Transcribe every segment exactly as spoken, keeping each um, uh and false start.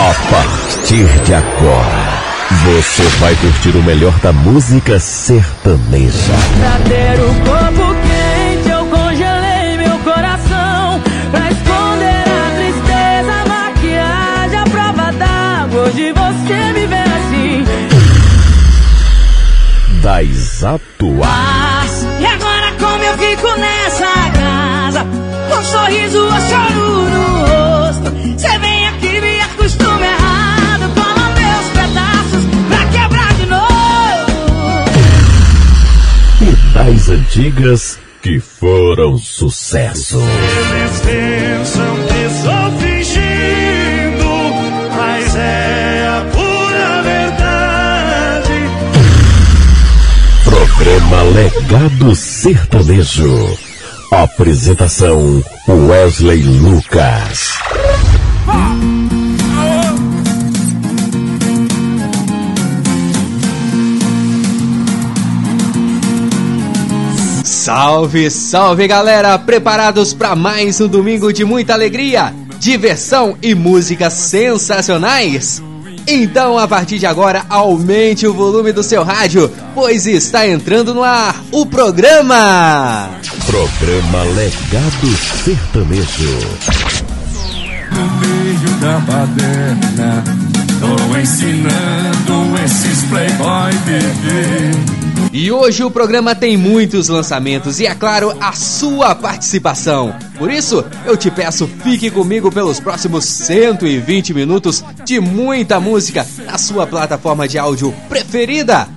A partir de agora, você vai curtir o melhor da música sertaneja. Pra ter o corpo quente, eu congelei meu coração. Pra esconder a tristeza, a maquiagem, a prova d'água. Hoje você me vê assim. Das atuais. E agora como eu fico nessa casa? Com um sorriso, eu choro no rosto. Cê vem aqui, me acostuma errado. Cola meus pedaços pra quebrar de novo. E das antigas que foram sucesso. Eles pensam que sou fingindo, mas é a pura verdade. Programa Legado Sertanejo. Apresentação Wesley Lucas. Salve, salve galera! Preparados para mais um domingo de muita alegria, diversão e músicas sensacionais? Então, a partir de agora, aumente o volume do seu rádio, pois está entrando no ar o programa... Programa Legado Sertanejo. No meio da baderna, tô ensinando esses playboy bebê. E hoje o programa tem muitos lançamentos e, é claro, a sua participação. Por isso, eu te peço, fique comigo pelos próximos cento e vinte minutos de muita música na sua plataforma de áudio preferida.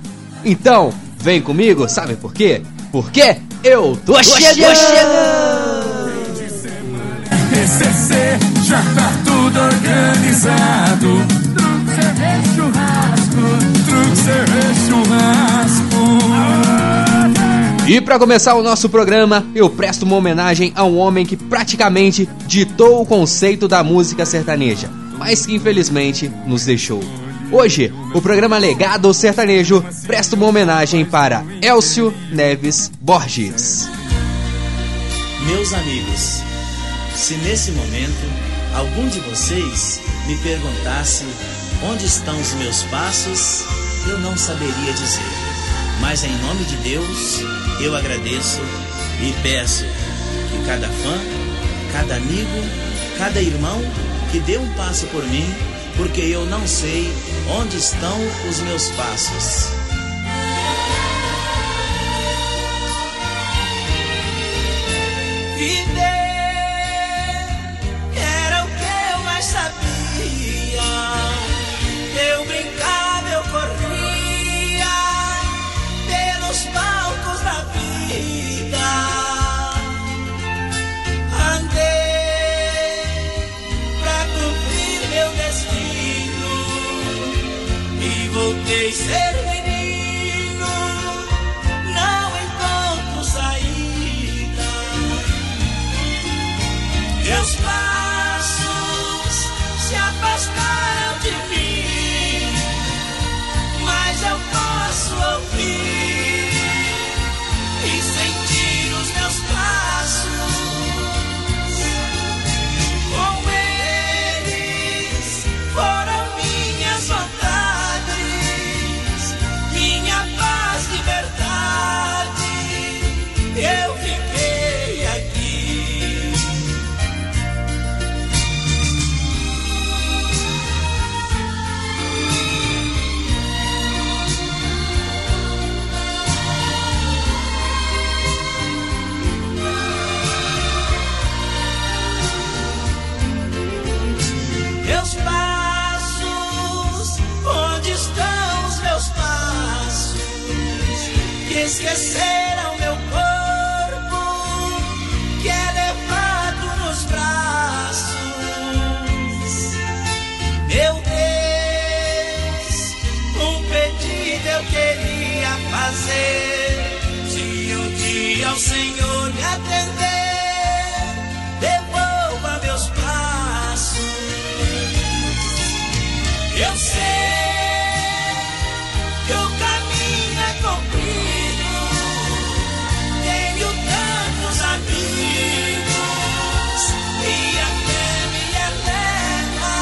Então, vem comigo, sabe por quê? Porque eu tô, tô chegando! chegando. T C C já tá tudo organizado. Truque, cerveja, churrasco. Truque, cerveja, churrasco. E para começar o nosso programa, eu presto uma homenagem a um homem que praticamente ditou o conceito da música sertaneja, mas que infelizmente nos deixou. Hoje, o programa Legado Sertanejo presta uma homenagem para Elcio Neves Borges. Meus amigos, se nesse momento algum de vocês me perguntasse onde estão os meus passos, eu não saberia dizer. Mas em nome de Deus, eu agradeço e peço que cada fã, cada amigo, cada irmão que dê um passo por mim, porque eu não sei onde estão os meus passos. Viver era o que eu mais sabia. Eu brincava, eu corria os palcos da vida, andei pra cumprir meu destino e voltei ser menino, não encontro saída. Meus passos se afastaram de mim, mas eu posso ouvir e sentir os meus passos. Com eles foram minhas vontades, minha paz, liberdade. Eu fiquei aqui. Meus passos, onde estão os meus passos? Que esqueceram meu corpo, que é levado nos braços. Meu Deus, um pedido eu queria fazer. Se um dia o Senhor me atender, devolva meus passos. Eu sei que o caminho é comprido, tenho tantos amigos e até me eleva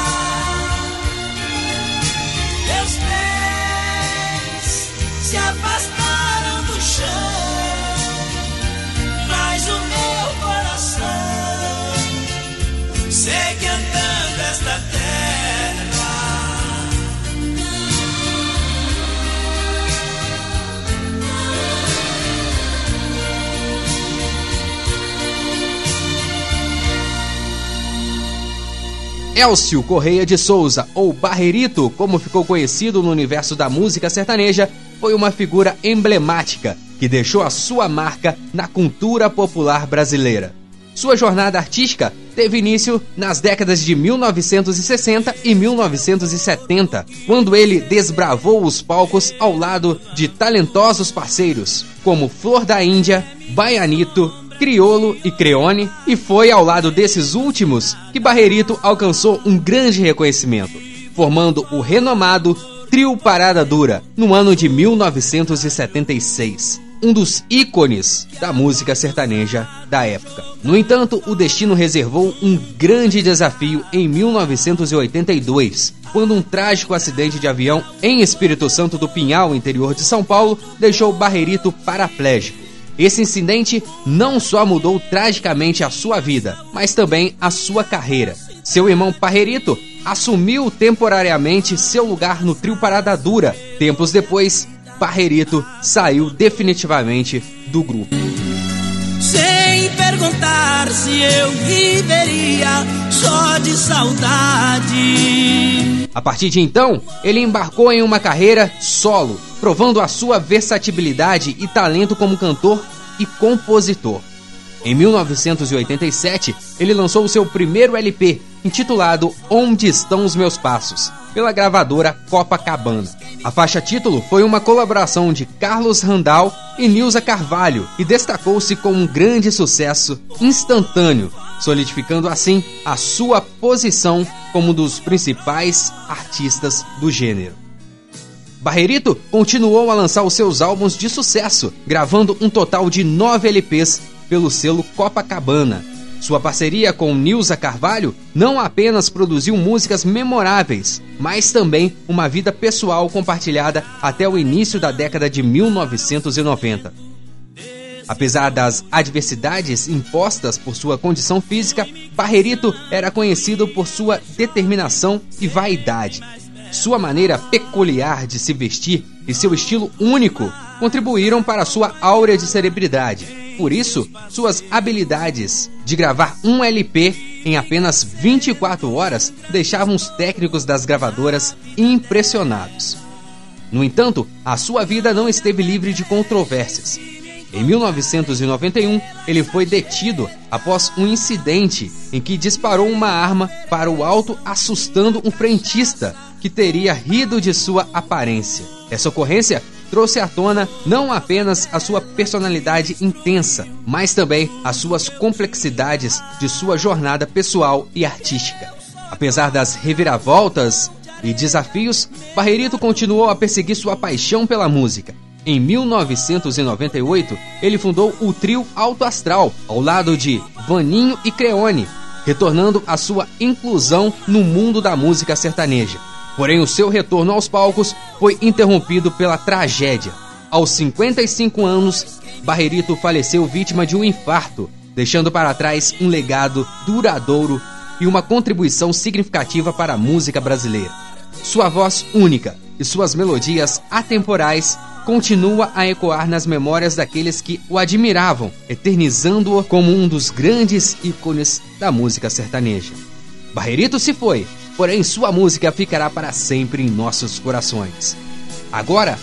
Elcio Correia de Souza, ou Barrerito, como ficou conhecido no universo da música sertaneja, foi uma figura emblemática que deixou a sua marca na cultura popular brasileira. Sua jornada artística teve início nas décadas de mil novecentos e sessenta e mil novecentos e setenta, quando ele desbravou os palcos ao lado de talentosos parceiros, como Flor da Índia, Baianito, Criolo e Creone, e foi ao lado desses últimos que Barrerito alcançou um grande reconhecimento, formando o renomado Trio Parada Dura, no ano de mil novecentos e setenta e seis, um dos ícones da música sertaneja da época. No entanto, o destino reservou um grande desafio em mil novecentos e oitenta e dois, quando um trágico acidente de avião em Espírito Santo do Pinhal, interior de São Paulo, deixou Barrerito paraplégico. Esse incidente não só mudou tragicamente a sua vida, mas também a sua carreira. Seu irmão Barrerito assumiu temporariamente seu lugar no Trio Parada Dura. Tempos depois, Barrerito saiu definitivamente do grupo. Sem perguntar se eu viveria só de saudade. A partir de então, ele embarcou em uma carreira solo, provando a sua versatilidade e talento como cantor e compositor. Em mil novecentos e oitenta e sete, ele lançou seu primeiro L P, intitulado Onde Estão os Meus Passos, pela gravadora Copacabana. A faixa título foi uma colaboração de Carlos Randall e Nilza Carvalho e destacou-se como um grande sucesso instantâneo, solidificando assim a sua posição como um dos principais artistas do gênero. Barrerito continuou a lançar os seus álbuns de sucesso, gravando um total de nove L Ps pelo selo Copacabana. Sua parceria com Nilza Carvalho não apenas produziu músicas memoráveis, mas também uma vida pessoal compartilhada até o início da década de mil novecentos e noventa. Apesar das adversidades impostas por sua condição física, Barrerito era conhecido por sua determinação e vaidade. Sua maneira peculiar de se vestir e seu estilo único contribuíram para sua áurea de celebridade. Por isso, suas habilidades de gravar um L P em apenas vinte e quatro horas deixavam os técnicos das gravadoras impressionados. No entanto, a sua vida não esteve livre de controvérsias. Em mil novecentos e noventa e um, ele foi detido após um incidente em que disparou uma arma para o alto, assustando um frentista que teria rido de sua aparência. Essa ocorrência trouxe à tona não apenas a sua personalidade intensa, mas também as suas complexidades de sua jornada pessoal e artística. Apesar das reviravoltas e desafios, Barrerito continuou a perseguir sua paixão pela música. Em mil novecentos e noventa e oito, ele fundou o Trio Alto Astral, ao lado de Vaninho e Creone, retornando à sua inclusão no mundo da música sertaneja. Porém, o seu retorno aos palcos foi interrompido pela tragédia. Aos cinquenta e cinco anos, Barrerito faleceu vítima de um infarto, deixando para trás um legado duradouro e uma contribuição significativa para a música brasileira. Sua voz única e suas melodias atemporais continua a ecoar nas memórias daqueles que o admiravam, eternizando-o como um dos grandes ícones da música sertaneja. Barrerito se foi, porém sua música ficará para sempre em nossos corações. Agora,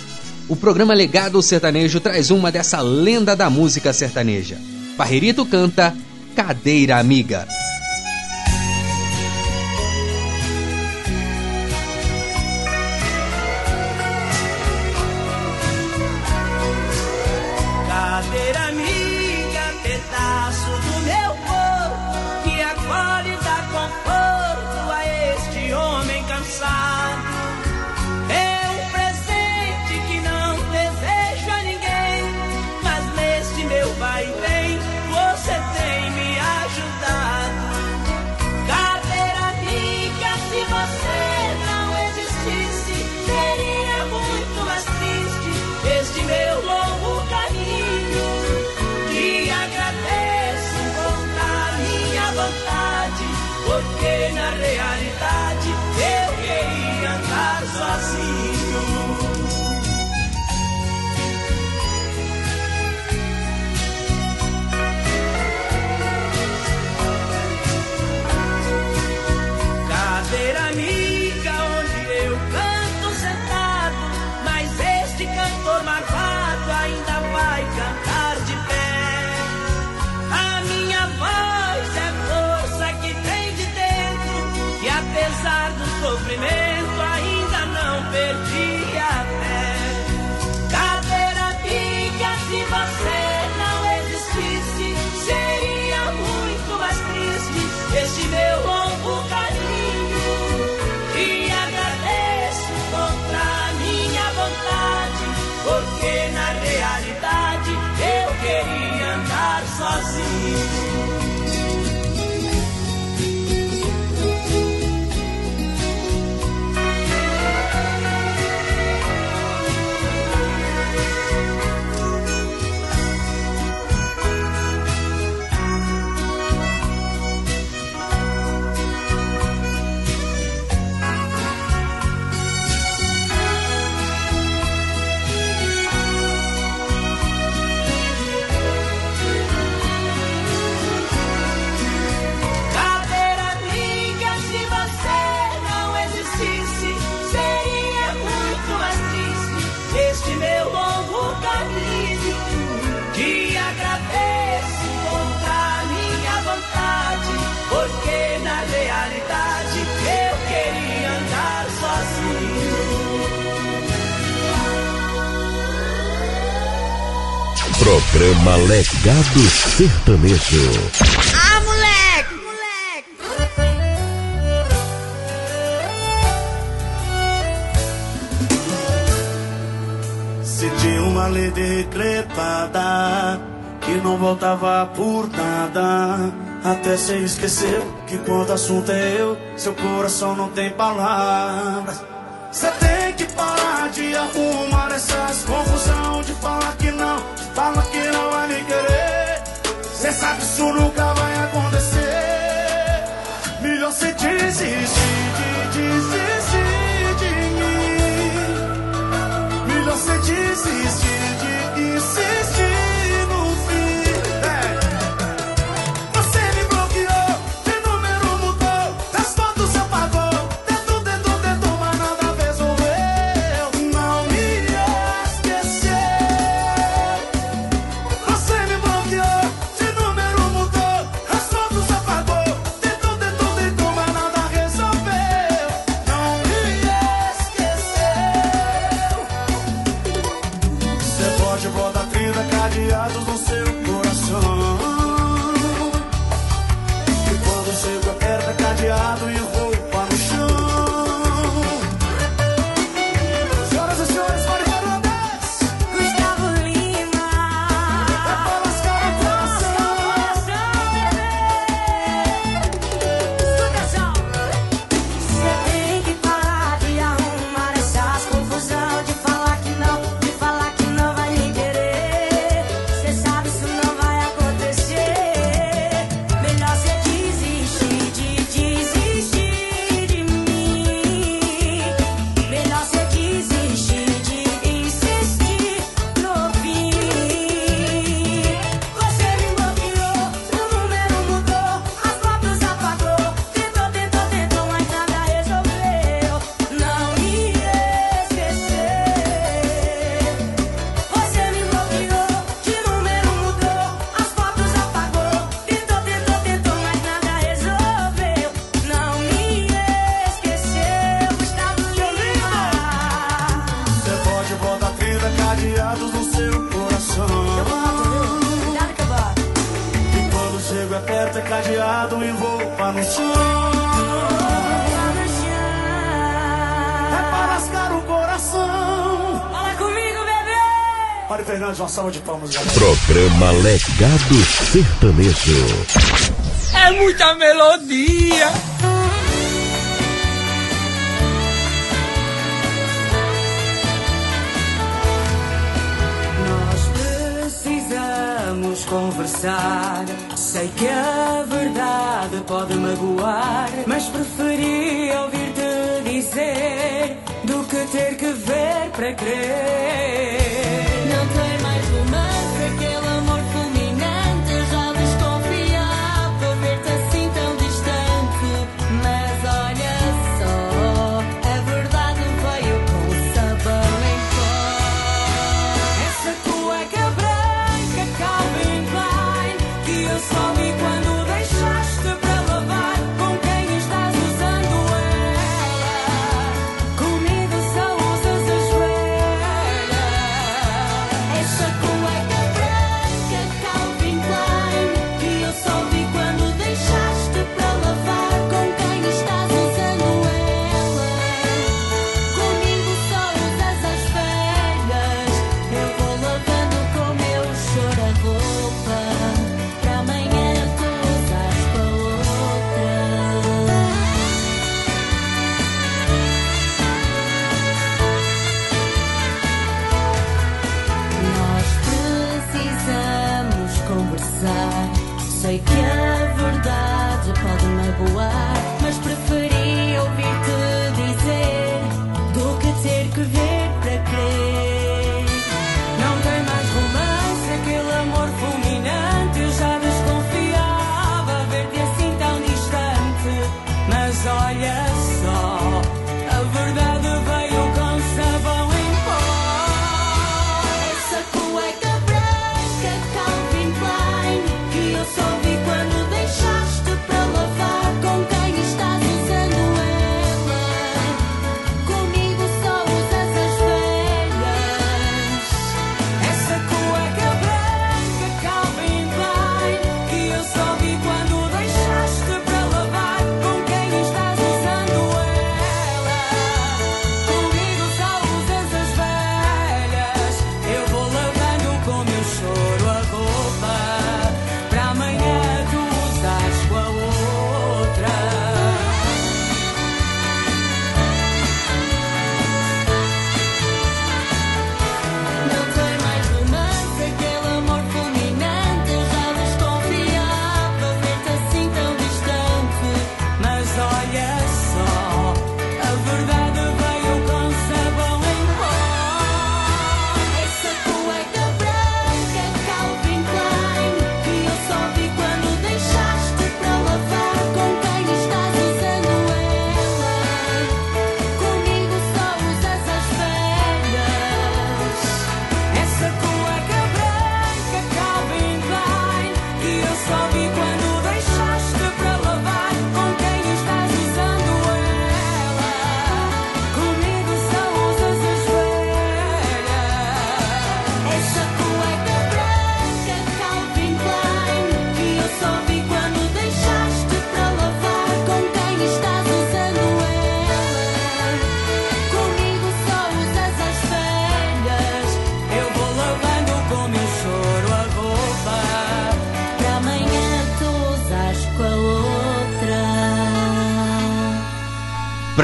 o programa Legado Sertanejo traz uma dessa lenda da música sertaneja. Barrerito canta Cadeira Amiga. Vai bem, você tem me ajudado. Programa Legado Sertanejo. Ah, moleque! Moleque! Senti uma lei decretada que não voltava por nada. Até se esqueceu que quando o assunto é eu, seu coração não tem palavras. Cê tem que parar de arrumar essas confusão, de falar que não, de falar que não vai me querer. Cê sabe que isso nunca vai acontecer. Melhor cê desistir, de desistir de mim. Melhor cê desistir de insistir. Programa Legado Sertanejo. É muita melodia. Nós precisamos conversar. Sei que a verdade pode magoar, mas preferia ouvir-te dizer do que ter que ver para crer.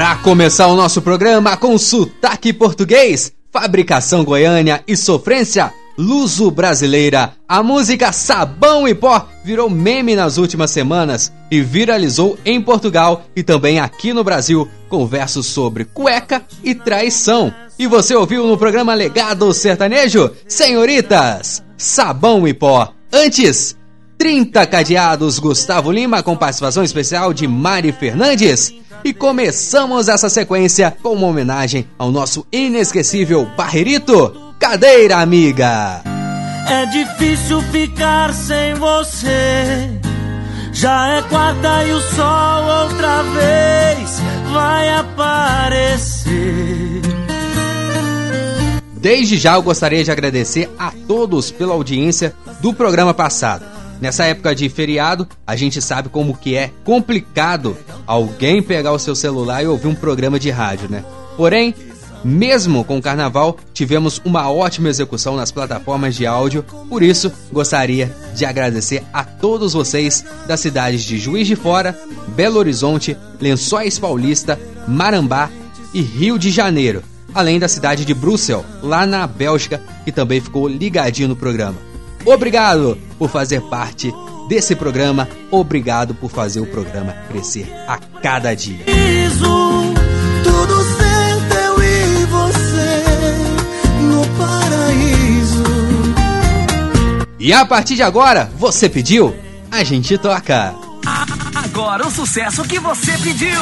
Para começar o nosso programa com sotaque português, fabricação goiânia e sofrência luso-brasileira, a música Sabão e Pó virou meme nas últimas semanas e viralizou em Portugal e também aqui no Brasil, com versos sobre cueca e traição. E você ouviu no programa Legado Sertanejo? Senhoritas, Sabão e Pó. Antes, trinta Cadeados, Gustavo Lima, com participação especial de Mari Fernandes. E começamos essa sequência com uma homenagem ao nosso inesquecível Barrerito, Cadeira Amiga. É difícil ficar sem você, já é quarta e o sol outra vez vai aparecer. Desde já eu gostaria de agradecer a todos pela audiência do programa passado. Nessa época de feriado, a gente sabe como que é complicado alguém pegar o seu celular e ouvir um programa de rádio, né? Porém, mesmo com o carnaval, tivemos uma ótima execução nas plataformas de áudio. Por isso, gostaria de agradecer a todos vocês das cidades de Juiz de Fora, Belo Horizonte, Lençóis Paulista, Marambá e Rio de Janeiro. Além da cidade de Bruxelas, lá na Bélgica, que também ficou ligadinho no programa. Obrigado por fazer parte desse programa. Obrigado por fazer o programa crescer a cada dia. Tudo certo, eu e você no paraíso. E a partir de agora, você pediu, a gente toca. Agora o sucesso que você pediu.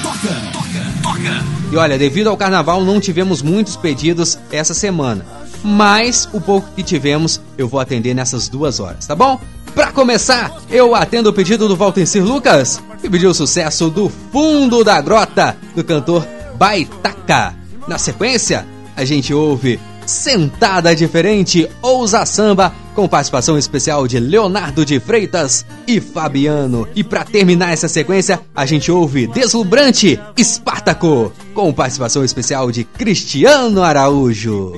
Toca, toca, toca. E olha, devido ao carnaval, não tivemos muitos pedidos essa semana. Mas o pouco que tivemos eu vou atender nessas duas horas, tá bom? Pra começar, eu atendo o pedido do Valtencir Lucas, que pediu o sucesso do Fundo da Grota, do cantor Baitaca. Na sequência, a gente ouve Sentada Diferente, Ousa Samba, com participação especial de Leonardo de Freitas e Fabiano. E pra terminar essa sequência, a gente ouve Deslumbrante, Espartaco, com participação especial de Cristiano Araújo.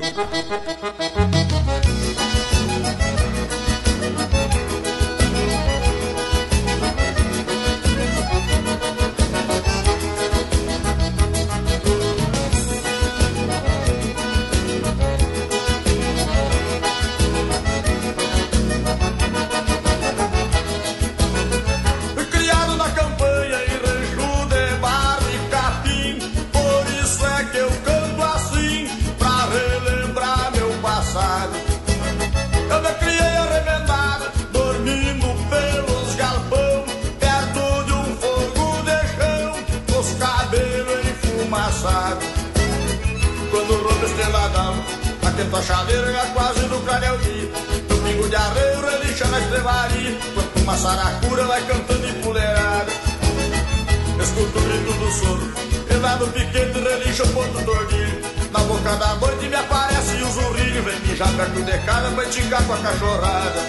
A chaveira quase do crânio aqui, no pingo de arreio relixa na estrevaria, quanto uma saracura vai cantando empoleirada. Escuto o grito do soro, entrar no piquete relixa o ponto do ordilho. Na boca da noite me aparece o zurrilho, vem mijar perto de cara, vai xingar com a cachorrada.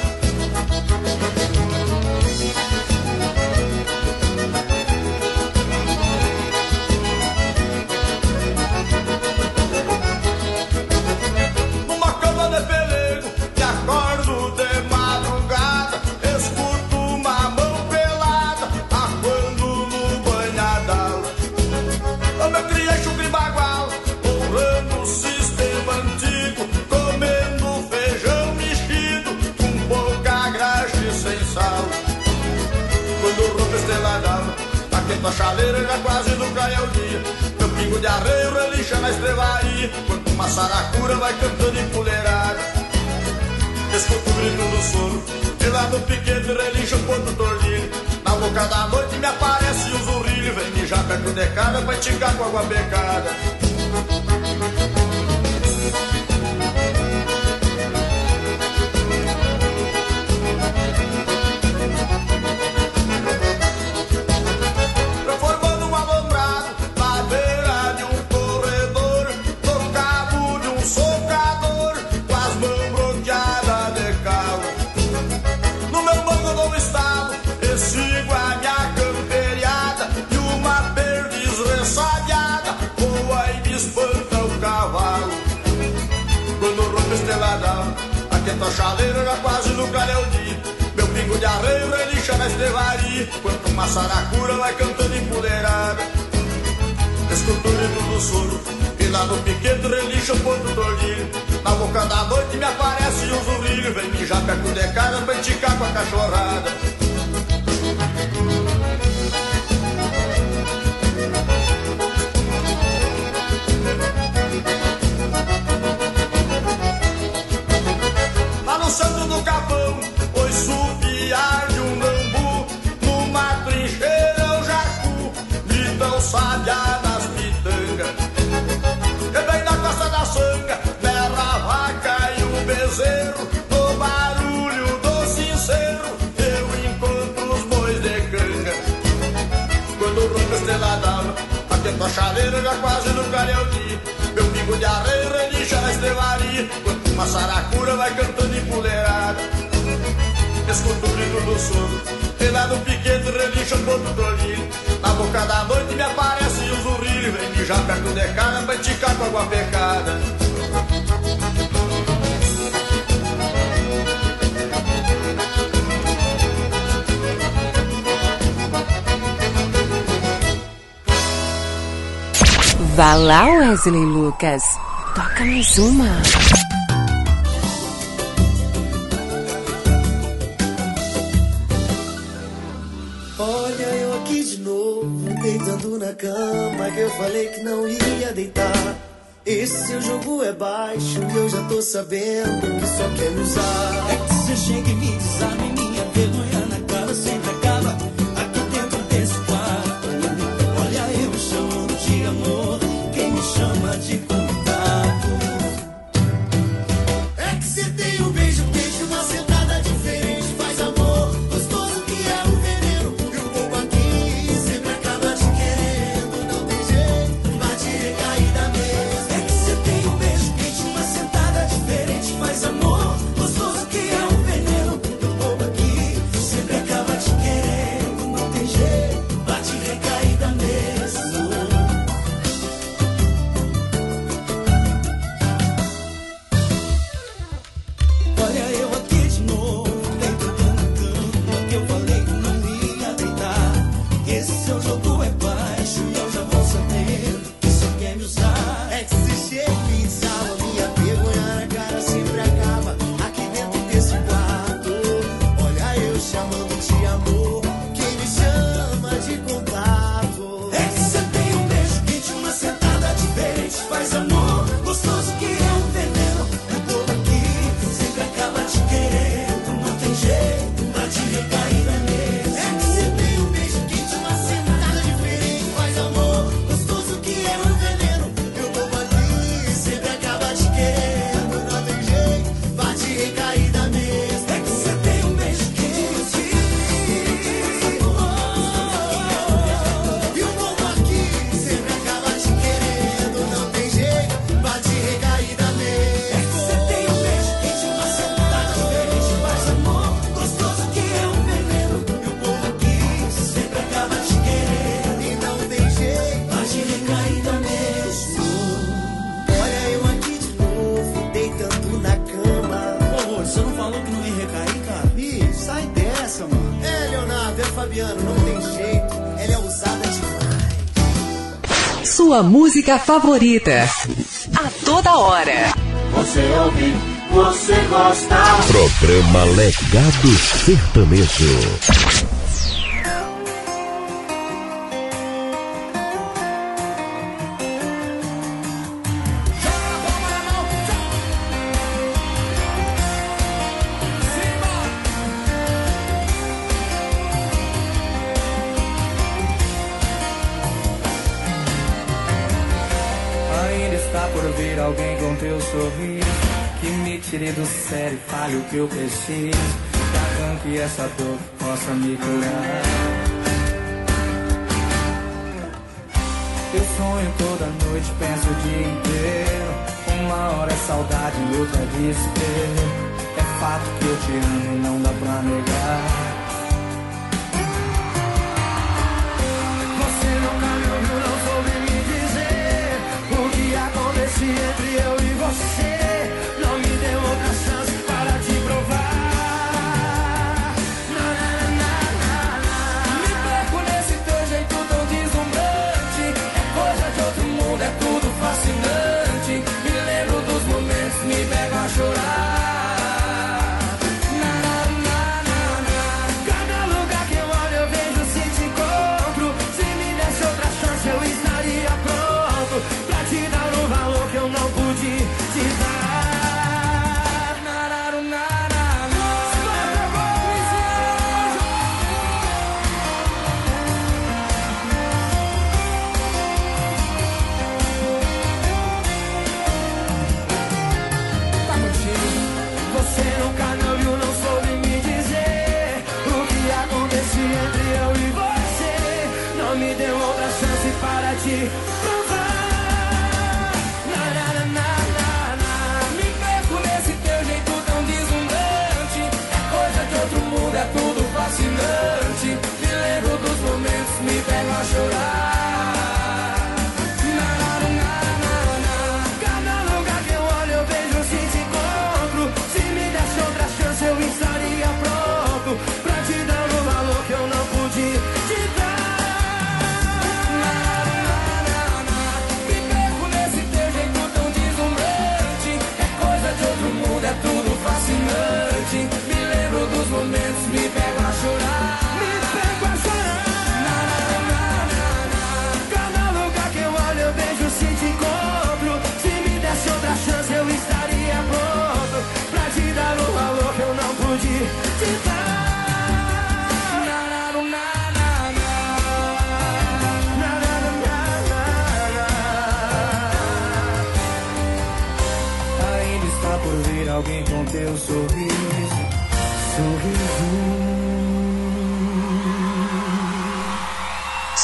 A chaleira já quase do cai ao dia, meu pingo de arreio relixa na estrevaria, quanto uma saracura vai cantando empoleirada. Escuto o grito do soro, e lá no piquete relixa o ponto do orlilho. Na boca da noite me aparece o zurrilho, vem mijar perto de cara, vai ticar com água becada. Quando rompe estrelada, aquenta a chaleira já quase no calhau dia, meu pingo de de arreio, relixa, mestre vari, quanto uma saracura vai cantando empoderada. Esculturido do soro, e lá no piquete relixa o ponto do olhinho. Na boca da noite me aparece um zurrilho, vem mijar perto de cara pra enticar com a cachorrada. No centro do capão, foi subiar de um bambu, numa trincheira eu jacu, me tão sabiá nas pitangas. E bem na costa da sanga, berra, vaca e um bezerro, do barulho do sincero, eu encontro os bois de canga. Quando o ronco esteladava, atento a chaleira já quase no carioqui, meu pingo de arreio relixa na estelaria, uma saracura vai cantando empoleirada. Escuto o grito do sono, e lá no piquete relixa o ponto do olhinho. Na boca da noite me aparece o zurrilho, vem mijar perto de cara pra enticar com água pecada. Vá lá, Wesley Lucas, toca mais uma. Cama que eu falei que não ia deitar. Esse seu jogo é baixo e eu já tô sabendo que só quer me usar. É que você chega e me desarme, minha vergonha na cara sempre acaba. Aqui dentro desse quarto, olha eu me chamo de amor, quem me chama de contato. É que você tem um beijo, beijo, uma sentada diferente, faz amor gostoso que é o veneno. Eu vou aqui sempre acaba de querer. Amor, gostoso que é um veneno, eu vou aqui, sempre acaba te querendo, não tem jeito, bate recaída mesmo. Olha eu aqui de novo, deitado na cama, que eu falei que não ia deitar. Esse seu jogo é baixo e eu já vou saber que só quer me usar. É que se chega e salva minha vergonha na cara sempre. Chamando de amor, quem me chama de contato. É que você tem um beijo quente, uma sentada diferente, faz amor gostoso que é um veneno. O povo aqui sempre acaba te querendo, não tem jeito, bate recaída mesmo. É que você tem um beijo quente, uma sentada diferente, faz amor gostoso que é um veneno. O povo aqui sempre acaba te querendo, não tem jeito, bate recaída mesmo. É Leonardo, é Fabiano, não tem jeito, ela é ousada demais. Sua música favorita, a toda hora. Você ouve, você gosta. Programa Legado Sertanejo. Tire do sério, fale o que eu preciso, pra que essa dor possa me curar. Eu sonho toda noite, penso o dia inteiro. Uma hora é saudade, outra é desespero. É fato que eu te amo e não dá pra negar. Você nunca me ouviu, não soube me dizer o que acontecia entre eu e você. Não me deu outra chance para te provar. Não, não. se provar. Na, na, na, na, na. Me pego nesse teu jeito tão deslumbrante. É coisa de outro mundo, é tudo fascinante. Me lembro dos momentos, me pego a chorar. Na, na, na, na, na. Cada lugar que eu olho eu vejo se te encontro. Se me desse outra chance eu estaria pronto pra te dar o valor que eu não pude te dar. Me lembro dos momentos, me pego a chorar. Me pego a chorar. Na, na, na, na, na. Cada lugar que eu olho eu vejo se te encontro. Se me desse outra chance eu estaria pronto pra te dar o valor que eu não pude te dar. Na, na, na, na, na. Na, na, na, na, na. Ainda está por vir alguém com teu sorriso.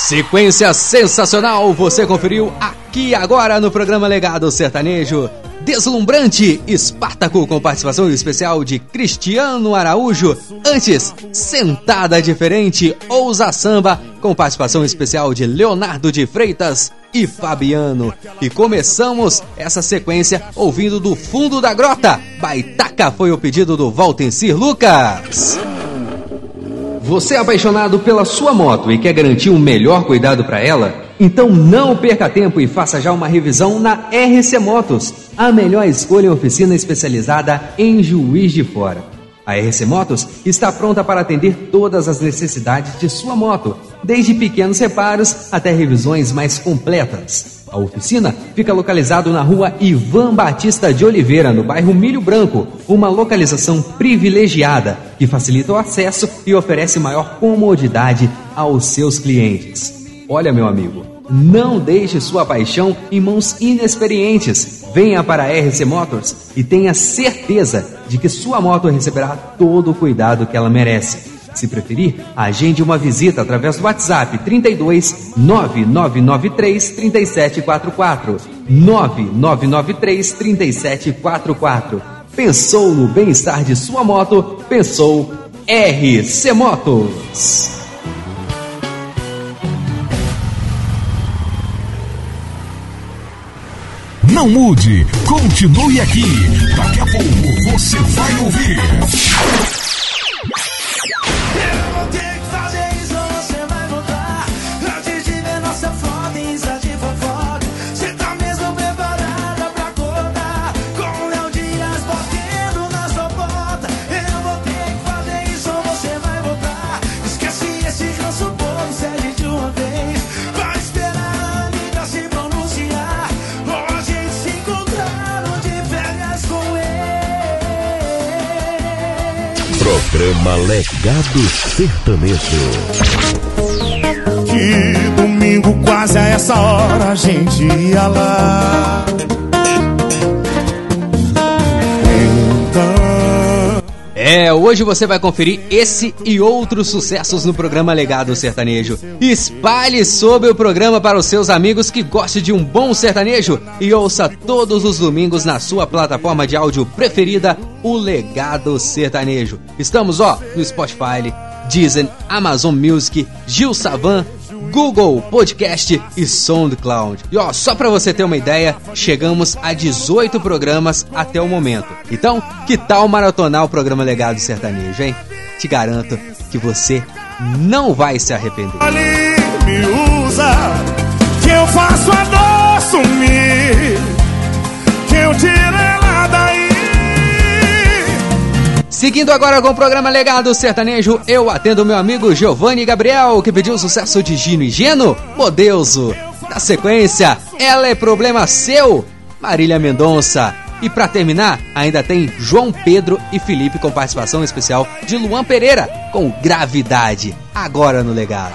Sequência sensacional, você conferiu aqui agora no programa Legado Sertanejo. Deslumbrante, Espartaco, com participação especial de Cristiano Araújo. Antes, Sentada Diferente, Ousa Samba, com participação especial de Leonardo de Freitas e Fabiano. E começamos essa sequência ouvindo Do Fundo da Grota, Baitaca, foi o pedido do Valtencir Lucas. Você é apaixonado pela sua moto e quer garantir um melhor cuidado para ela? Então não perca tempo e faça já uma revisão na R C Motos, a melhor escolha em oficina especializada em Juiz de Fora. A R C Motos está pronta para atender todas as necessidades de sua moto, desde pequenos reparos até revisões mais completas. A oficina fica localizada na rua Ivan Batista de Oliveira, no bairro Milho Branco, uma localização privilegiada que facilita o acesso e oferece maior comodidade aos seus clientes. Olha, meu amigo, não deixe sua paixão em mãos inexperientes. Venha para a R C Motors e tenha certeza de que sua moto receberá todo o cuidado que ela merece. Se preferir, agende uma visita através do WhatsApp trinta e dois, nove nove nove três, três sete quatro quatro, nove nove nove três, três sete quatro quatro. Pensou no bem-estar de sua moto? Pensou R C Motos. Não mude, continue aqui. Daqui a pouco você vai ouvir. Eu vou ter que fazer isso, você vai voltar. Antes de ver nossa foto, isa de fofoca. Você tá mesmo preparada pra acordar? Com o Léo Dias batendo na sua porta. Eu vou ter que fazer isso, você vai voltar. Esquece esse ranço bobo, segue de uma vez. Vai esperar a amiga se pronunciar. Programa Legado Sertanejo. De domingo quase a essa hora a gente ia lá. Então... É, hoje você vai conferir esse e outros sucessos no programa Legado Sertanejo. Espalhe sobre o programa para os seus amigos que gostam de um bom sertanejo e ouça todos os domingos na sua plataforma de áudio preferida, o Legado Sertanejo. Estamos, ó, no Spotify, Deezer, Amazon Music, Gil Savan, Google Podcast e SoundCloud. E ó, só pra você ter uma ideia, chegamos a dezoito programas até o momento. Então, que tal maratonar o programa Legado Sertanejo, hein? Te garanto que você não vai se arrepender. Me usa, que eu faço a dor sumir, que eu tiro ela daí. Seguindo agora com o programa Legado Sertanejo, eu atendo meu amigo Giovanni Gabriel, que pediu o sucesso de Gino e Geno, Modeuso. Na sequência, Ela é Problema Seu, Marília Mendonça. E pra terminar, ainda tem João Pedro e Felipe com participação especial de Luan Pereira, com Gravidade, agora no Legado.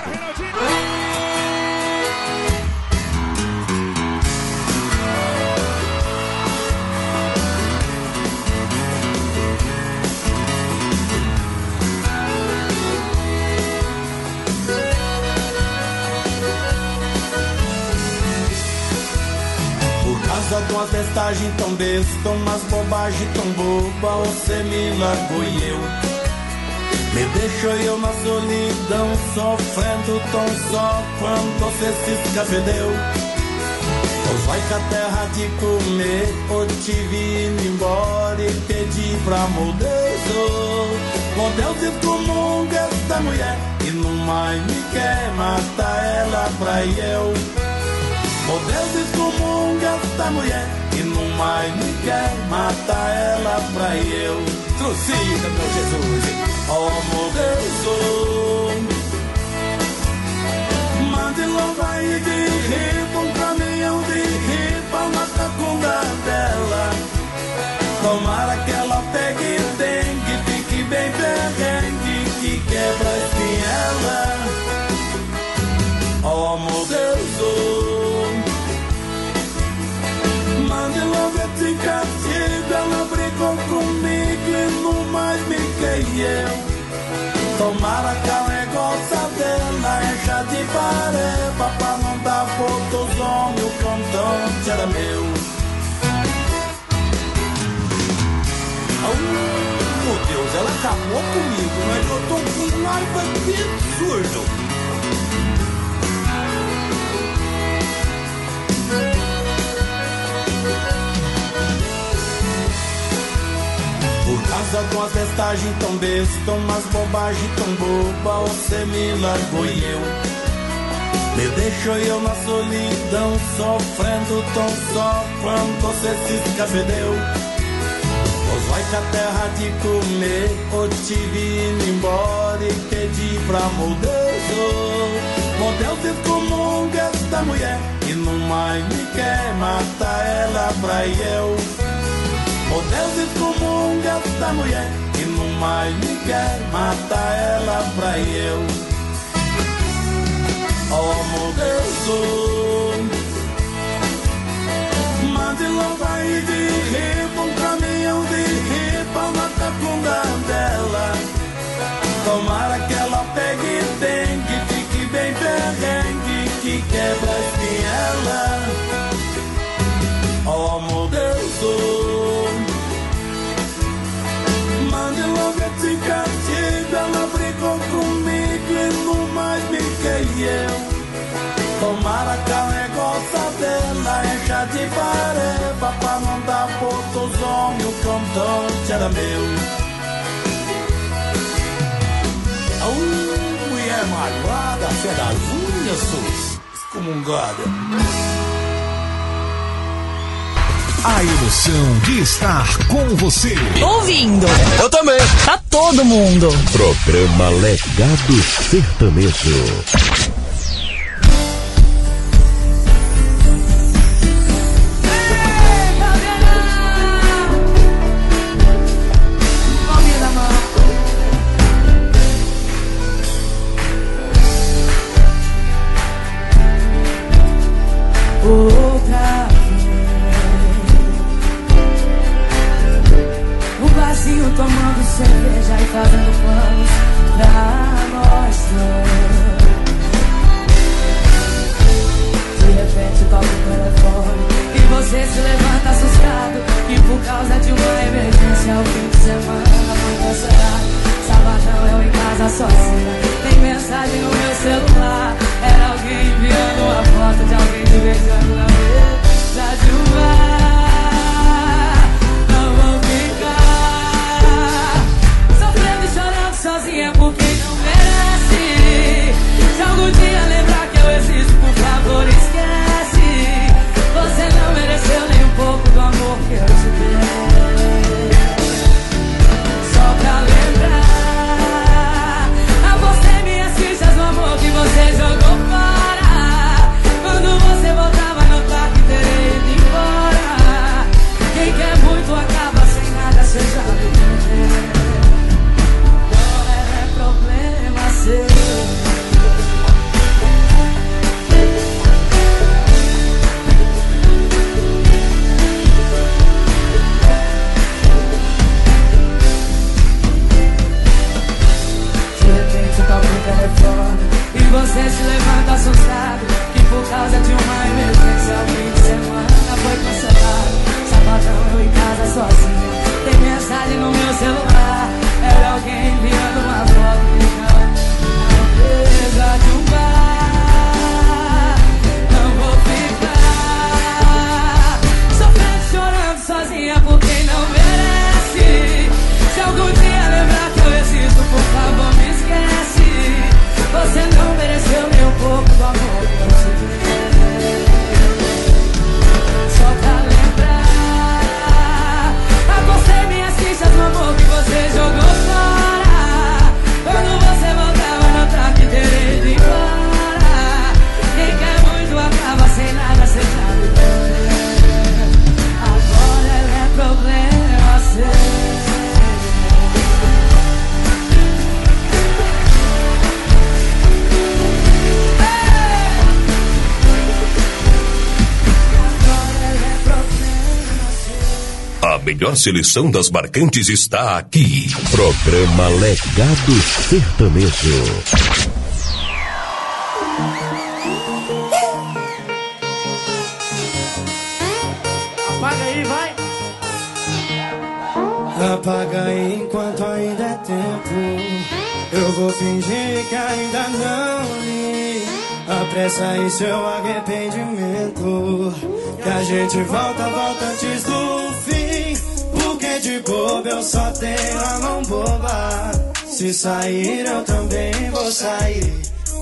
casa com as testagens tão besta, umas bobagens tão boba. Você me largou e eu me deixou eu na solidão, sofrendo tão só quando você se escafedeu. Ou vai com a terra te comer, ou te vi indo embora e pedi pra morder. Oh Deus, excomunga essa mulher e não mais me quer, matar ela pra eu. Oh Deus, excomunga essa mulher que não mais me quer, matar ela pra eu. Trucida, meu Jesus. Oh, meu Deus, mande louva e de riba, um caminhão de riba na cacunda dela. Tomara que ela pegue dengue, fique bem perrengue, que quebra a espinhela. Oh, meu Deus, de lovete em castigo, ela brigou comigo e não mais me queria. Tomara que a negócia dela encha de vareba pra não dar fotos homens, o cantante era meu. Oh, meu Deus, ela acabou comigo, mas eu tô com raiva de absurdo. Casa com as testagens tão besta, umas bobagens tão boba. Você me largou e eu me deixou eu na solidão, sofrendo tão só quando você se escafedeu. Pois vai que a terra te comer, ou te vi indo embora e pedi pra morder. Meu Deus, excomunga esta mulher e não mais me quer, matar ela pra eu. Oh Deus, excomunga essa mulher que não mais me quer, mata ela pra eu. Oh meu Deus, mande louva e de riba, um caminhão de riba na cacunda dela. Tomara que ela pegue dengue, fique bem perrengue, que quebra a espinhela. Oh meu Deus, de castigo, ela brigou comigo e não mais me queria. Tomara que a negócia dela encha de vareba pra não dar pontos homens, o cantante era meu. Oh, mulher magoada, fé das unhas, suas excomungada. A emoção de estar com você. Tô ouvindo. Eu também. Tá todo mundo. Programa Legado Sertanejo. Você jogou fora quando você voltava. melhor seleção das marcantes está aqui. Programa Legado Sertanejo. Apaga aí, vai. Apaga aí enquanto ainda é tempo. Eu vou fingir que ainda não li. Apressa aí seu arrependimento, que a gente volta, volta antes do fim. Porque de bobo eu só tenho a mão boba. Se sair eu também vou sair.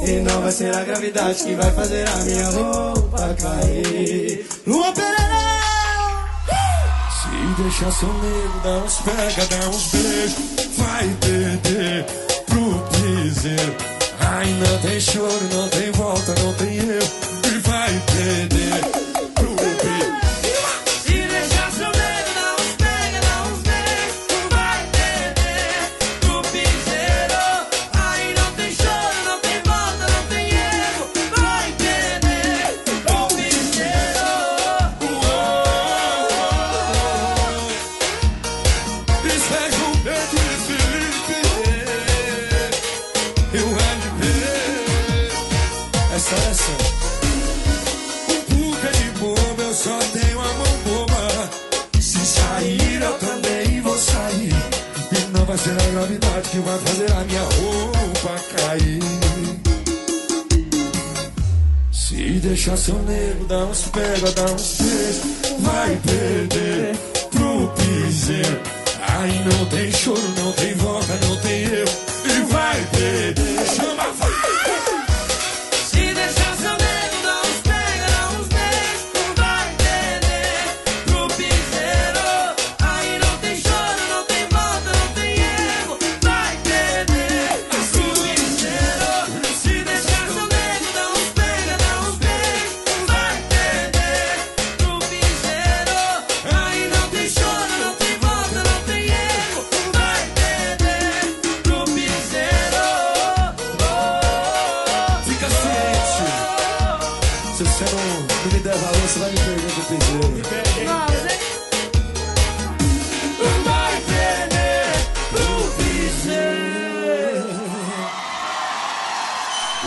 E não vai ser a gravidade que vai fazer a minha roupa cair. Luan Pereira! Se deixar seu nego, dá uns pega, dá uns beijos. Vai perder pro piseiro. Ai, não tem choro, não tem volta, não tem erro. E vai perder pro piseiro. Se deixar seu medo, dá uns pega, dá uns beijos. Vai perder pro piseiro. Ai, não tem choro, não tem volta, não tem erro. Vai perder pro piseiro. Uou. Despeja o medo de Felipe. Essa, essa. O puca de bomba, eu só tenho a mão boba. Se sair, eu também vou sair. E não vai ser a gravidade que vai fazer a minha roupa cair. Se deixar seu nego, dá uns pega, dá uns beijos. Vai perder pro piseiro. Ai, não tem choro, não tem volta, não tem erro. E vai perder, chama vai.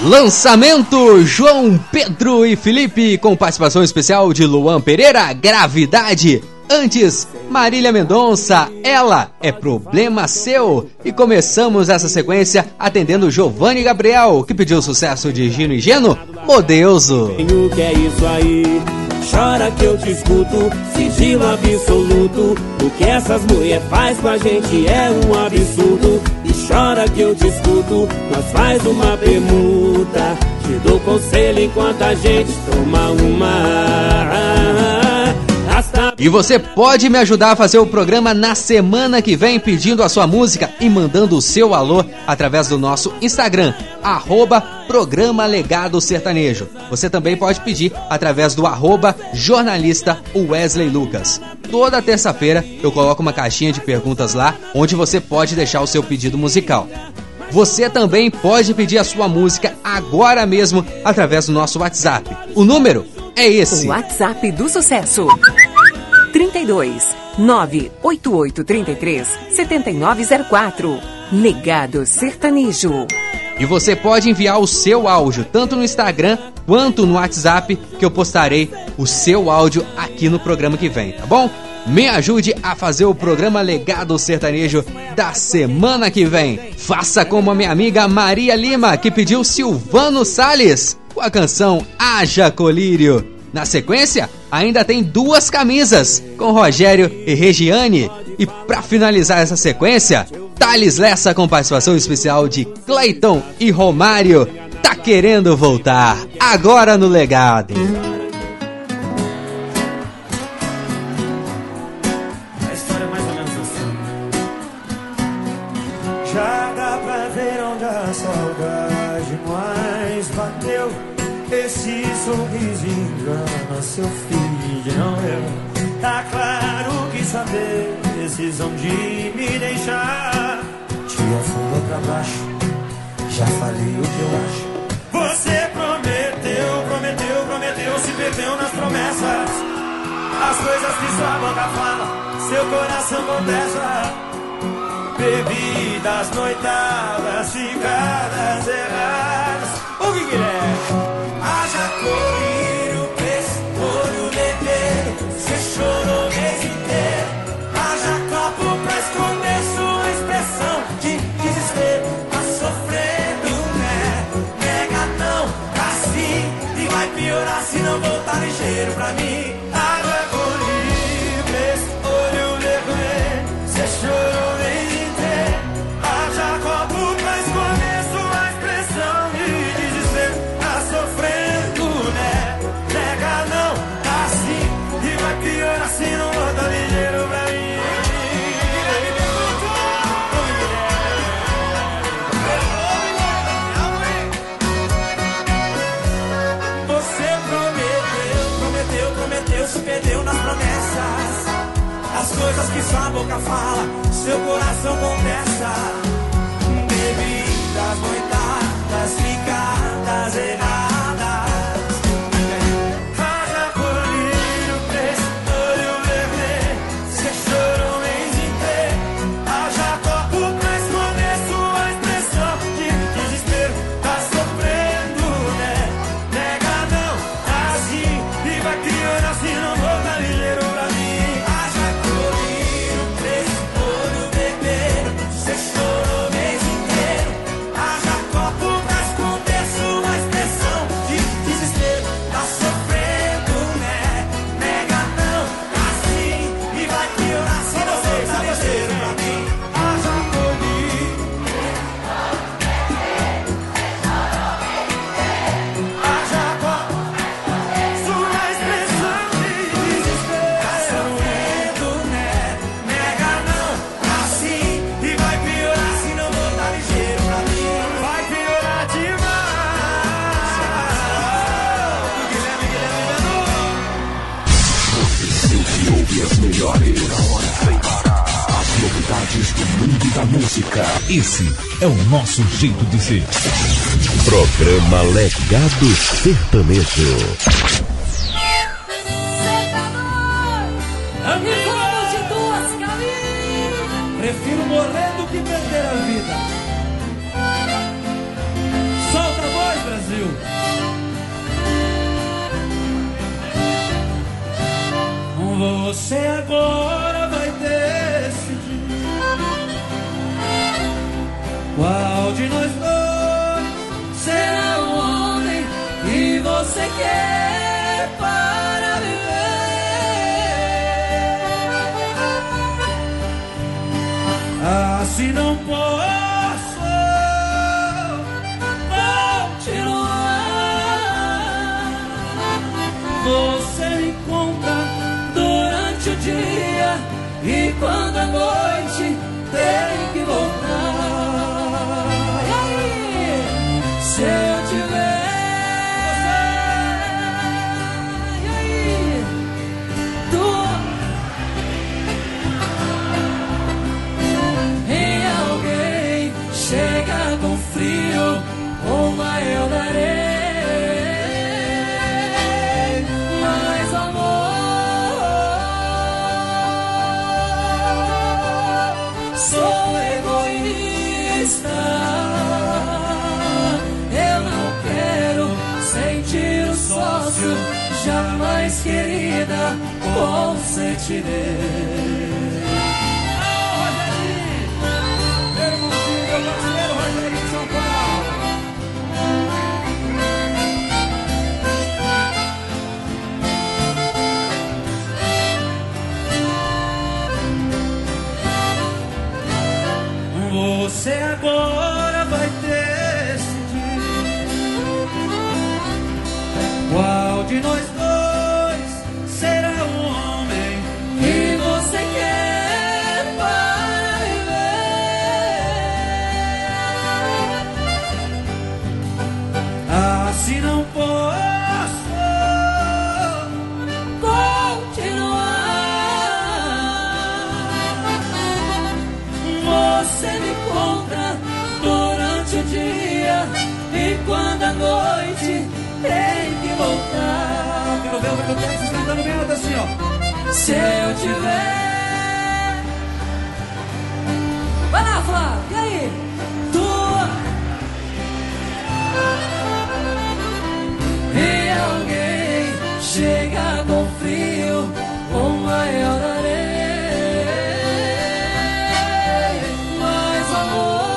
Lançamento João Pedro e Felipe, com participação especial de Luan Pereira, Gravidade. Antes, Marília Mendonça, Ela é Problema Seu. E começamos essa sequência atendendo Giovanni Gabriel, que pediu o sucesso de Gino e Geno, Modeuso. O que é isso aí? Chora que eu te escuto, sigilo absoluto. O que essas mulheres faz com a gente é um absurdo. E chora que eu te escuto, nós faz uma permuta. Te dou conselho enquanto a gente toma uma. Hasta... E você pode me ajudar a fazer o programa na semana que vem, pedindo a sua música e mandando o seu alô através do nosso Instagram, arroba Programa Legado Sertanejo. Você também pode pedir através do arroba jornalista Wesley Lucas. Toda terça-feira eu coloco uma caixinha de perguntas lá, onde você pode deixar o seu pedido musical. Você também pode pedir a sua música agora mesmo através do nosso WhatsApp. O número é esse. O WhatsApp do Sucesso. trinta e dois, nove oito oito, trinta e três, setenta e nove zero quatro. Legado Sertanejo. E você pode enviar o seu áudio, tanto no Instagram quanto no WhatsApp, que eu postarei o seu áudio aqui no programa que vem, tá bom? Me ajude a fazer o programa Legado Sertanejo da semana que vem. Faça como a minha amiga Maria Lima, que pediu Silvano Salles com a canção Haja Colírio. Na sequência, ainda tem duas camisas com Rogério e Regiane. E pra finalizar essa sequência, Thales Lessa com participação especial de Cleiton e Romário, Tá Querendo Voltar, agora no Legado. A história é mais ou menos assim. Já dá pra ver onde a saudade mais bateu. Esse sorriso engana seu filho, não eu. Tá claro que saber precisam de me deixar. Te afundou pra baixo, já falei o que eu acho. Você prometeu, prometeu, prometeu, se perdeu nas promessas. as coisas que sua boca fala, seu coração contesta. Bebidas, noitadas, ficadas erradas. O que que é? Haja colírio, preço, olho leveiro. Cê chorou o mês inteiro. Haja copo pra esconder sua expressão de desespero. Tá sofrendo, né? Nega não, assim. E vai piorar se não voltar ligeiro pra mim. Haja colírio, preço, olho leveiro. Cê chorou o mês inteiro. Haja copo pra esconder sua expressão de desespero. Tá sofrendo, né? Nega não, tá assim. E vai piorar se não volta ligeiro pra mim. Você prometeu, prometeu, prometeu, se perdeu nas promessas. As coisas que sua boca fala, seu coração contesta. Das noitadas, ficadas erradas. Haja colírio, preço, olho leve. Cê chorou o mês inteiro. Haja copo pra esconder sua expressão de desespero. Tá sofrendo, né? Nega não, tá assim. E vai criando assim, não volta ligeiro pra mim. Haja colírio, preço, olho leve. Cê chorou o mês inteiro. Do mundo da música. Esse é o nosso jeito de ser. Programa Legado Sertanejo. Vamos de duas caminhas. Prefiro morrer do que perder a vida. Solta a voz, Brasil. Com você agora vai ter. Qual de nós dois será o homem que você quer para viver? Ah, se não posso continuar, você me conta durante o dia e quando a noite tem que voltar. Se eu te ver, e aí, tu em alguém chega com frio, uma eu darei, mas amor, sou egoísta. Jamais querida, você te deu. Ah, Rogério! Perguntinho, brasileiro, Rogério de São Paulo. Você agora vai decidir qual de nós. Quando a noite tem que voltar. Quero ver o meu texto cantando bem alto assim, ó. se eu tiver. Vai lá, Flávio, e aí? Tua. E alguém chega com frio, ou maior areia, mais amor.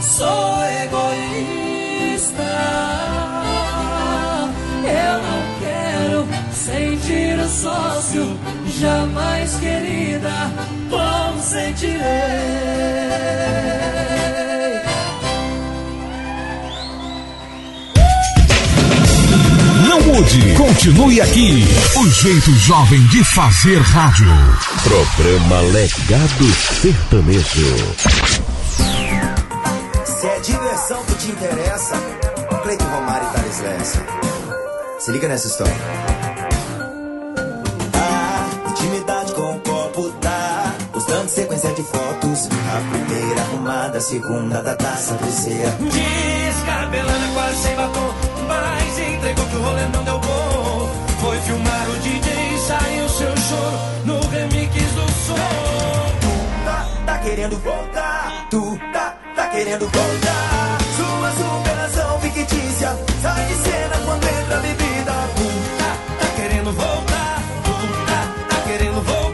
Sou egoísta. Sentir o sócio, jamais querida, consentirei. Não mude, continue aqui. O jeito jovem de fazer rádio. Programa Legado Sertanejo. Se é diversão que te interessa, Cleiton, Romário e Thales Lessa. Se liga nessa história. Sequência de fotos, a primeira arrumada, a segunda da taça, a terceira descabelada, quase sem batom, mas entregou que o rolê não deu bom. Foi filmar o D J e saiu seu choro no remix do som. Tu tá, tá querendo voltar, tu tá, tá querendo voltar. Sua superação fictícia sai de cena quando entra a bebida. Tu tá, tá querendo voltar, tu tá, tá querendo voltar.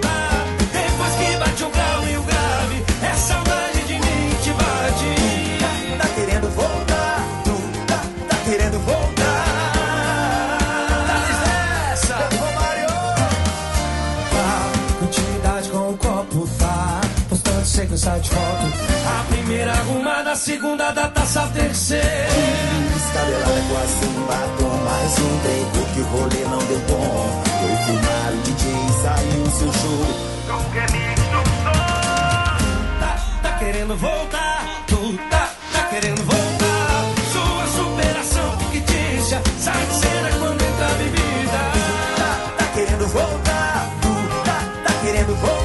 Sequência de foto, a primeira arrumada, a segunda da taça, a terceira descabelada, quase sem batom, mais um treino que o rolê não deu bom. Foi filmar o D J e saiu o seu show. Tu tá, tá querendo voltar, tu tá, tá querendo voltar. Sua superação fictícia sai de cena quando entra a bebida. Tu tá, tá querendo voltar, tu tá, tá querendo voltar.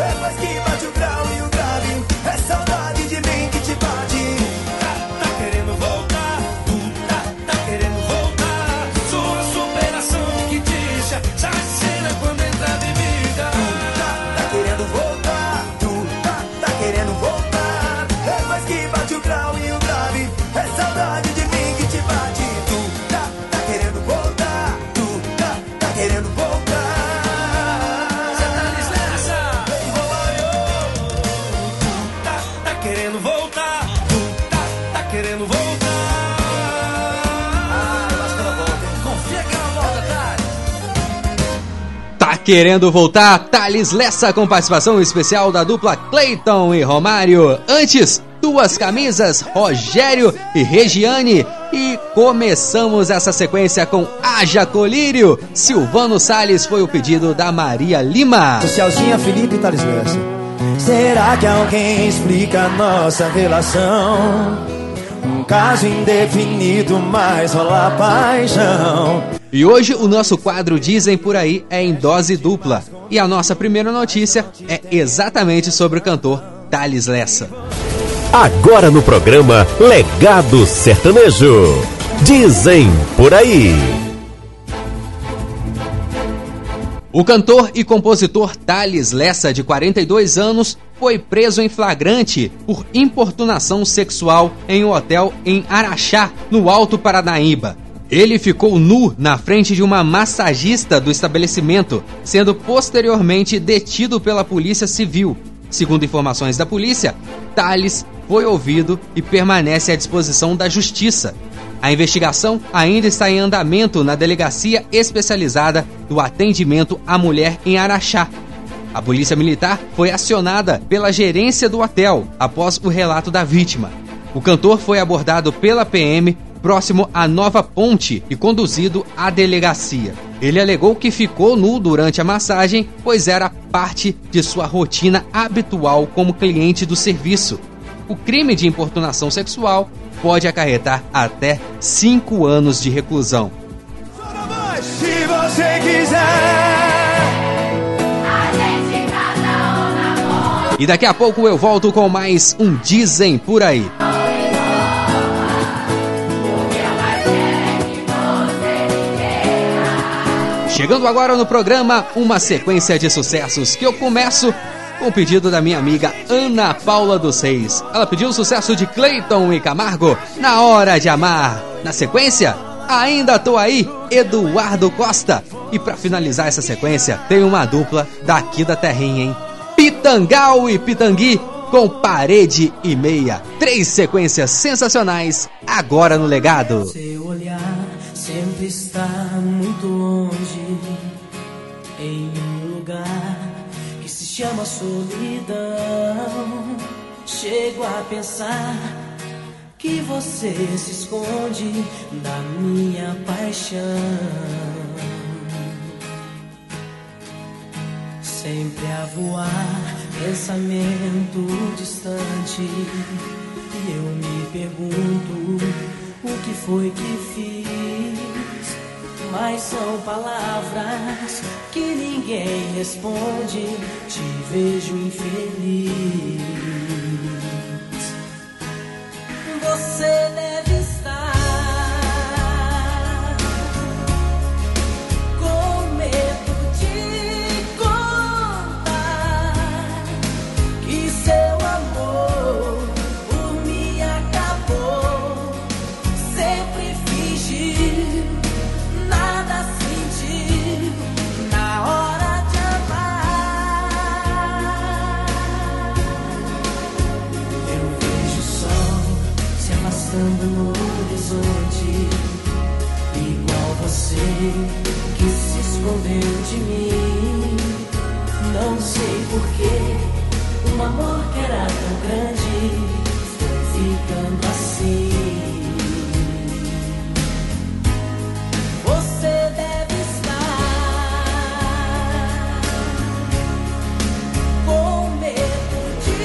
Depois que bate o grau e o grave, é saudade de mim que te bate. Tá, tá querendo voltar, tu tá, tá querendo voltar. Sua superação fictícia sai de cena quando entra a bebida. Tu tá, tá querendo voltar, tu tá, tá querendo voltar. Depois que bate o grau e o grave, é saudade de mim que te bate. Tu tá, tá querendo voltar, tu tá, tá querendo voltar. Querendo voltar, Thales Lessa com participação especial da dupla Cleiton e Romário. Antes, duas camisas, Rogério e Regiane. E começamos essa sequência com Haja Colírio. Silvano Salles foi o pedido da Maria Lima. Socialzinha, Felipe e Thales Lessa. Será que alguém explica a nossa relação? Um caso indefinido, mas rola paixão. E hoje o nosso quadro Dizem Por Aí é em dose dupla. E a nossa primeira notícia é exatamente sobre o cantor Thales Lessa. Agora no programa Legado Sertanejo, Dizem Por Aí. O cantor e compositor Thales Lessa, de quarenta e dois anos, foi preso em flagrante por importunação sexual em um hotel em Araxá, no Alto Paranaíba. Ele ficou nu na frente de uma massagista do estabelecimento, sendo posteriormente detido pela Polícia Civil. Segundo informações da polícia, Thales foi ouvido e permanece à disposição da Justiça. A investigação ainda está em andamento na Delegacia Especializada do Atendimento à Mulher em Araxá. A Polícia Militar foi acionada pela gerência do hotel após o relato da vítima. O cantor foi abordado pela P M próximo à Nova Ponte e conduzido à delegacia. Ele alegou que ficou nu durante a massagem, pois era parte de sua rotina habitual como cliente do serviço. O crime de importunação sexual pode acarretar até cinco anos de reclusão. Se você quiser. A gente cada um namora. E daqui a pouco eu volto com mais um Dizem Por Aí. O que eu mais quero é que você Chegando agora no programa, uma sequência de sucessos que eu começo com o pedido da minha amiga Ana Paula dos Reis. Ela pediu o sucesso de Cleiton e Camargo, Na Hora de Amar. Na sequência, Ainda Tô Aí, Eduardo Costa. E pra finalizar essa sequência, tem uma dupla daqui da terrinha, hein? Pitangal e Pitangui com Parede e Meia. Três sequências sensacionais agora no legado. Seu olhar sempre está muito longe, em um lugar que se chama solidão. Chego a pensar que você se esconde da minha paixão. Sempre a voar, pensamento distante, e eu me pergunto o que foi que fiz. Mas são palavras que ninguém responde, te vejo infeliz. Você deve estar no horizonte, igual você que se escondeu de mim. Não sei porquê, um amor que era tão grande foi ficando assim. Você deve estar com medo de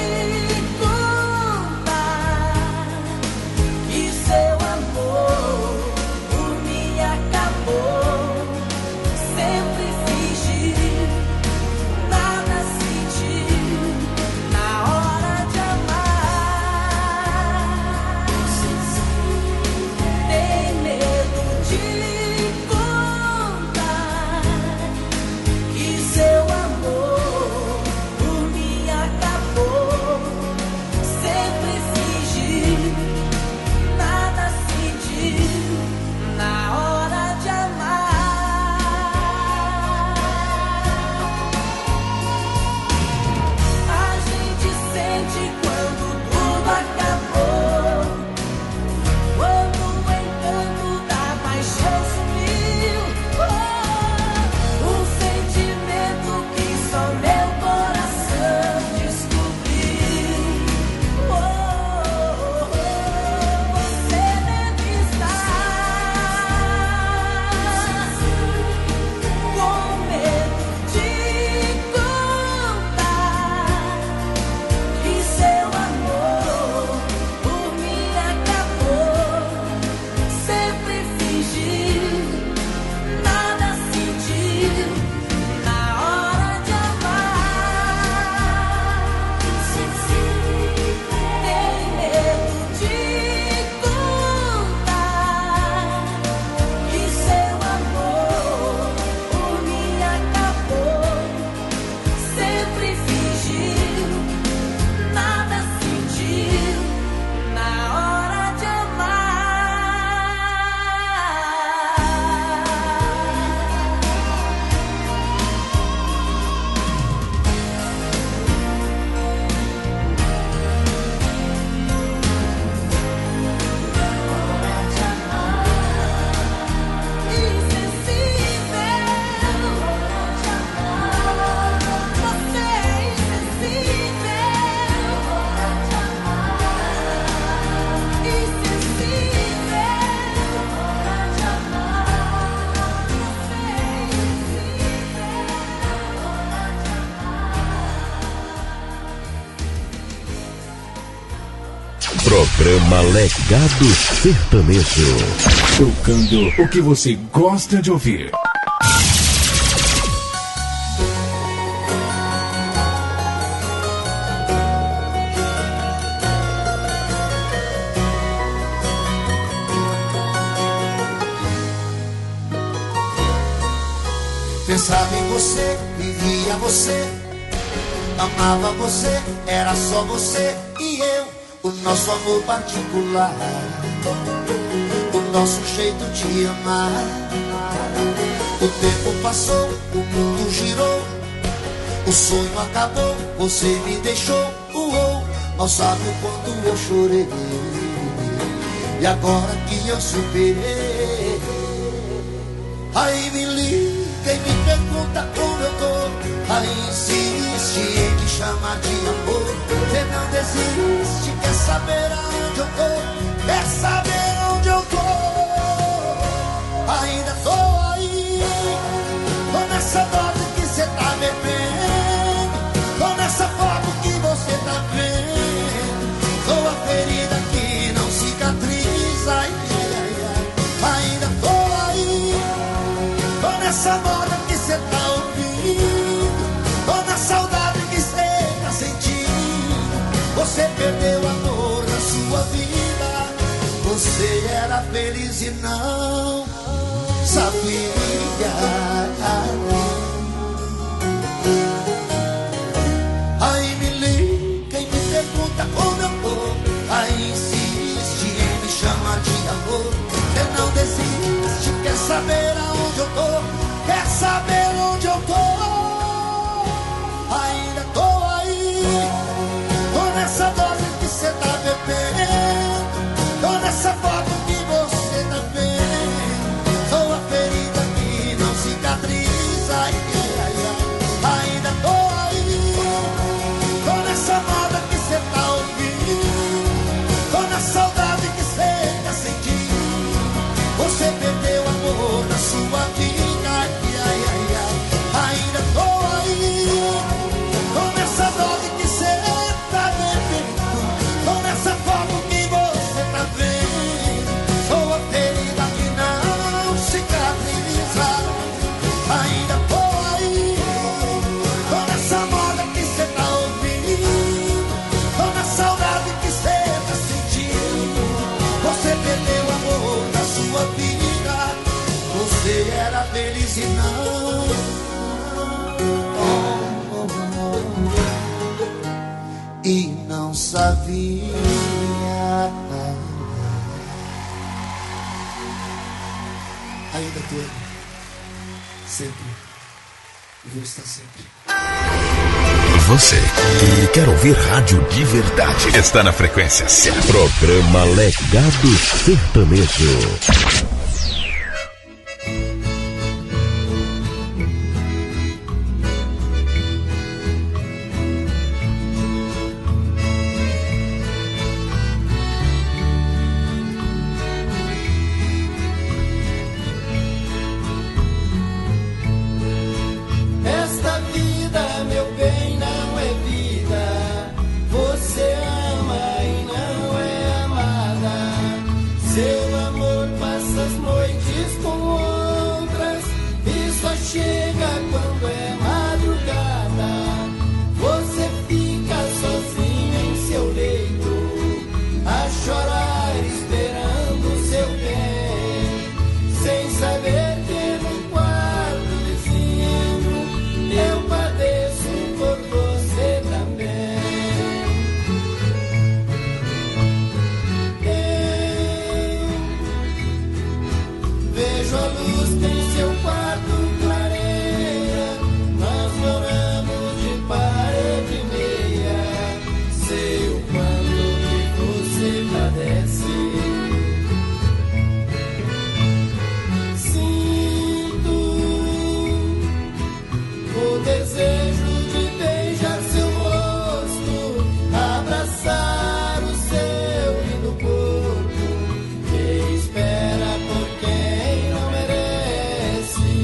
Programa Legado Sertanejo, tocando o que você gosta de ouvir. Pensava em você, vivia você, amava você, era só você e eu. O nosso amor particular, o nosso jeito de amar. O tempo passou, o mundo girou, o sonho acabou, você me deixou. Uou, não sabe o quanto eu chorei, e agora que eu superei, aí me liga. Quem me pergunta como eu tô, aí insiste em me chamar de amor. Você não desiste, quer saber aonde eu tô, quer saber onde eu tô. Ainda tô aí, tô nessa dose que cê tá bebendo, tô nessa foto que você tá vendo, tô a ferida que não cicatriza. Ai, ai, ai. Ainda tô aí, tô nessa dose. Você perdeu o amor na sua vida, você era feliz e não sabia. Aí me liga, quem me pergunta como eu tô, aí insiste em me chamar de amor. Você não desiste, quer saber aonde eu tô, quer saber onde eu tô. Ainda tô aí, essa dose que cê tá bebendo, tô nessa foto que você tá vendo, sou a ferida que não cicatriza. Ai, ai, ai. Ainda tô aí, tô nessa moda que cê tá ouvindo, tô na saudade que cê tá sentindo. Você perdeu o amor na sua vida. Ai, ai, ai, ai. Ainda tô aí, tô nessa dose que cê feliz e não. Oh, oh, oh. E não sabia. Ainda tô aí. Sempre. E vou estar sempre. Você que quer ouvir rádio de verdade está na frequência certa. Programa Legado Sertanejo. See.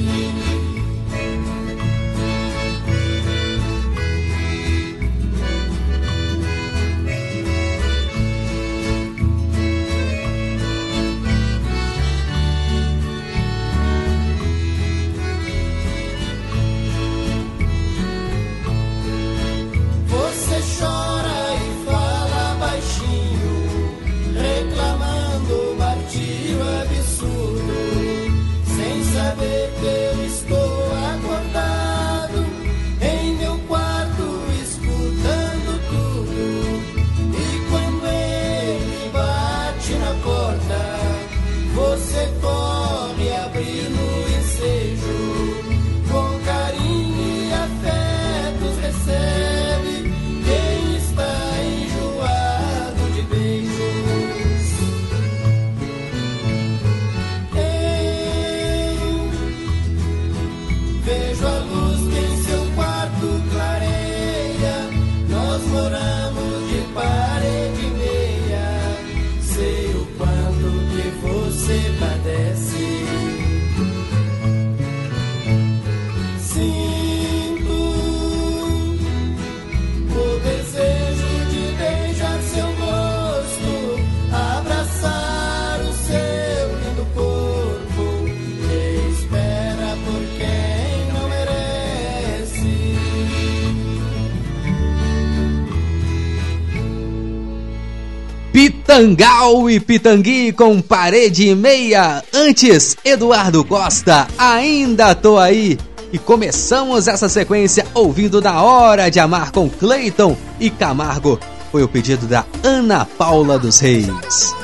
Tangal e Pitangui com Parede e Meia. Antes, Eduardo Costa, Ainda Tô Aí. E começamos essa sequência ouvindo Da Hora de Amar com Cleiton e Camargo. Foi o pedido da Ana Paula dos Reis.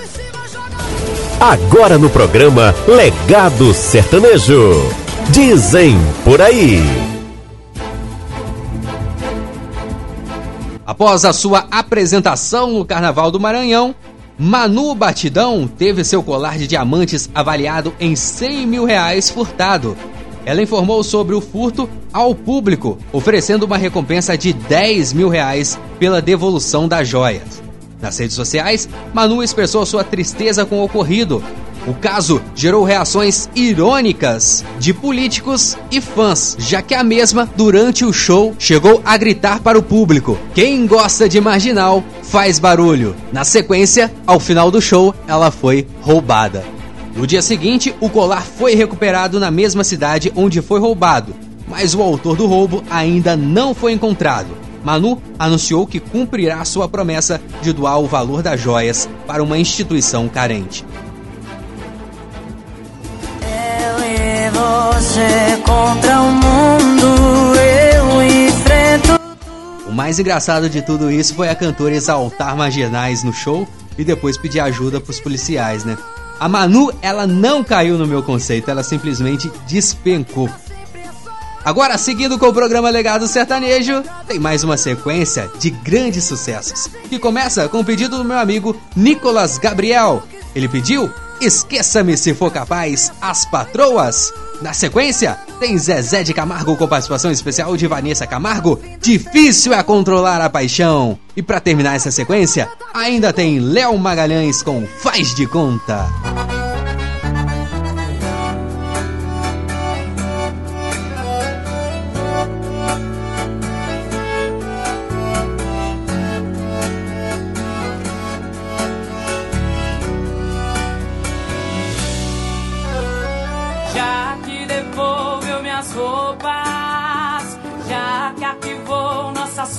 Agora no programa Legado Sertanejo. Dizem por aí. Após a sua apresentação no Carnaval do Maranhão, Manu Batidão teve seu colar de diamantes avaliado em cem mil reais furtado. Ela informou sobre o furto ao público, oferecendo uma recompensa de dez mil reais pela devolução das joias. Nas redes sociais, Manu expressou sua tristeza com o ocorrido. O caso gerou reações irônicas de políticos e fãs, já que a mesma, durante o show, chegou a gritar para o público: "Quem gosta de marginal faz barulho". Na sequência, ao final do show, ela foi roubada. No dia seguinte, o colar foi recuperado na mesma cidade onde foi roubado, mas o autor do roubo ainda não foi encontrado. Manu anunciou que cumprirá sua promessa de doar o valor das joias para uma instituição carente. Eu e você contra o mundo, eu enfrento... O mais engraçado de tudo isso foi a cantora exaltar marginais no show e depois pedir ajuda para os policiais, né? A Manu, ela não caiu no meu conceito, ela simplesmente despencou. Agora, seguindo com o programa Legado Sertanejo, tem mais uma sequência de grandes sucessos, que começa com o pedido do meu amigo Nicolas Gabriel. Ele pediu Esqueça-me Se For Capaz, As Patroas. Na sequência, tem Zezé de Camargo com participação especial de Vanessa Camargo, Difícil É Controlar a Paixão. E pra terminar essa sequência, ainda tem Léo Magalhães com Faz de Conta.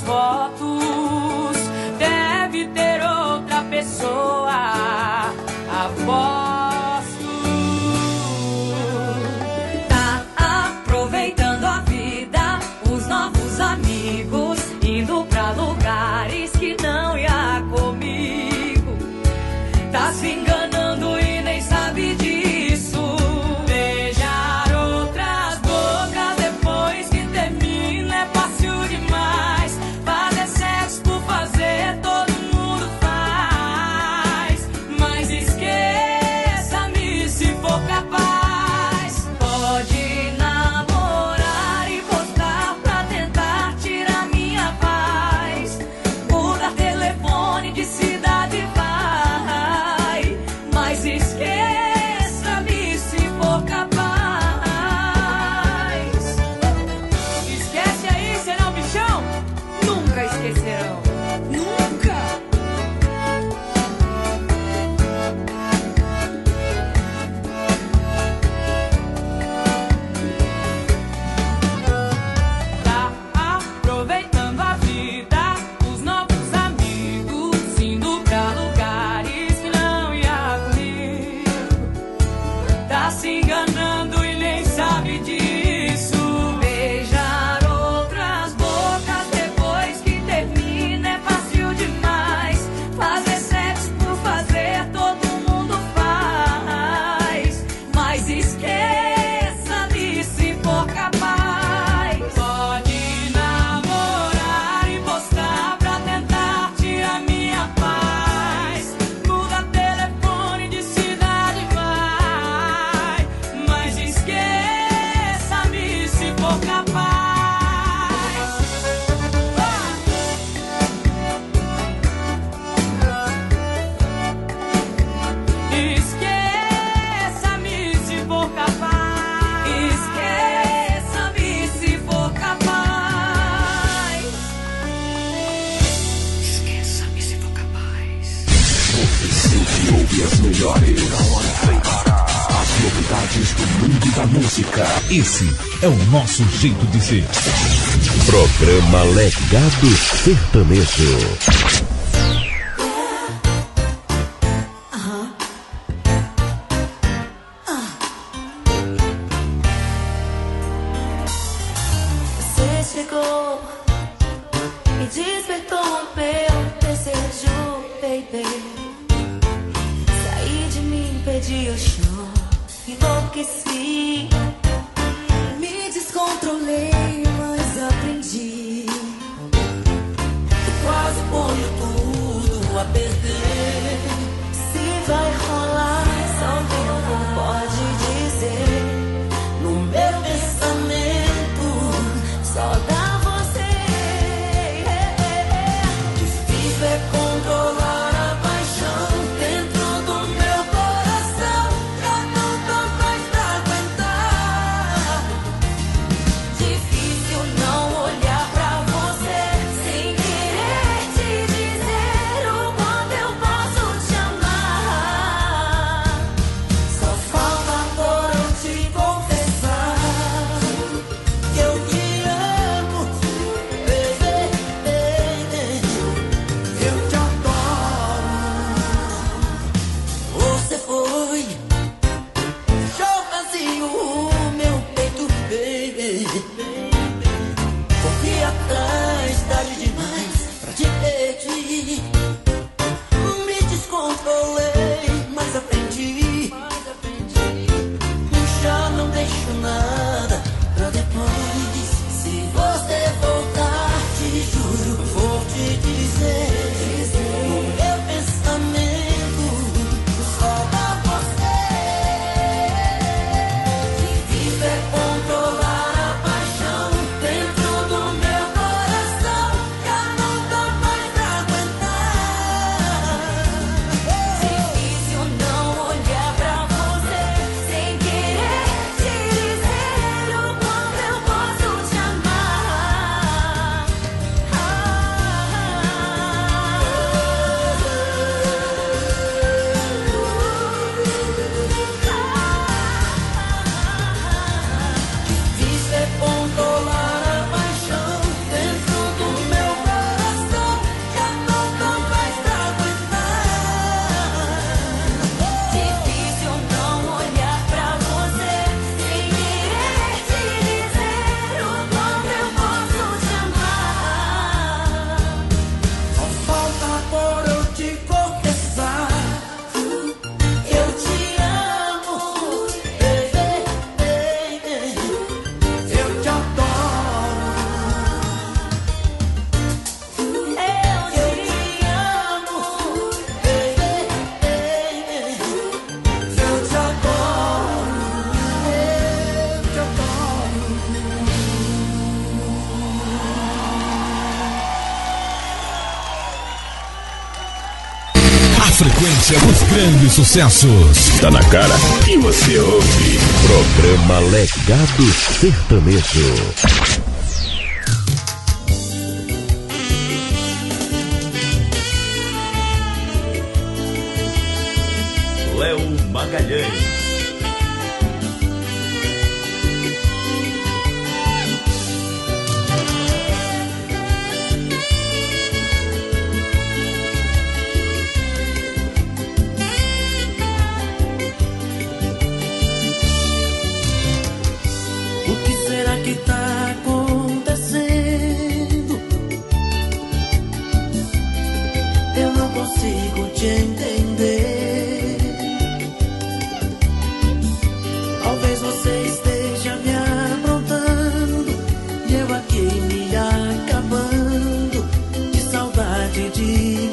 Fotos, deve ter outra pessoa, aposto. Tá aproveitando a vida, os novos amigos, indo pra lugares que não ia comigo. Tá se enganando e nem sabe disso. Esse é o nosso jeito de ser. Programa Legado Sertanejo. despertou o meu desejo, baby. Saí de mim, perdi o chão, enlouqueci, me descontrolei, mas aprendi que quase ponho tudo a perder. Se vai rolar, só Deus pode dizer. No meu pensamento, só dá. Os grandes sucessos. Tá na cara e você ouve. Programa Legado Sertanejo. Léo Magalhães. Te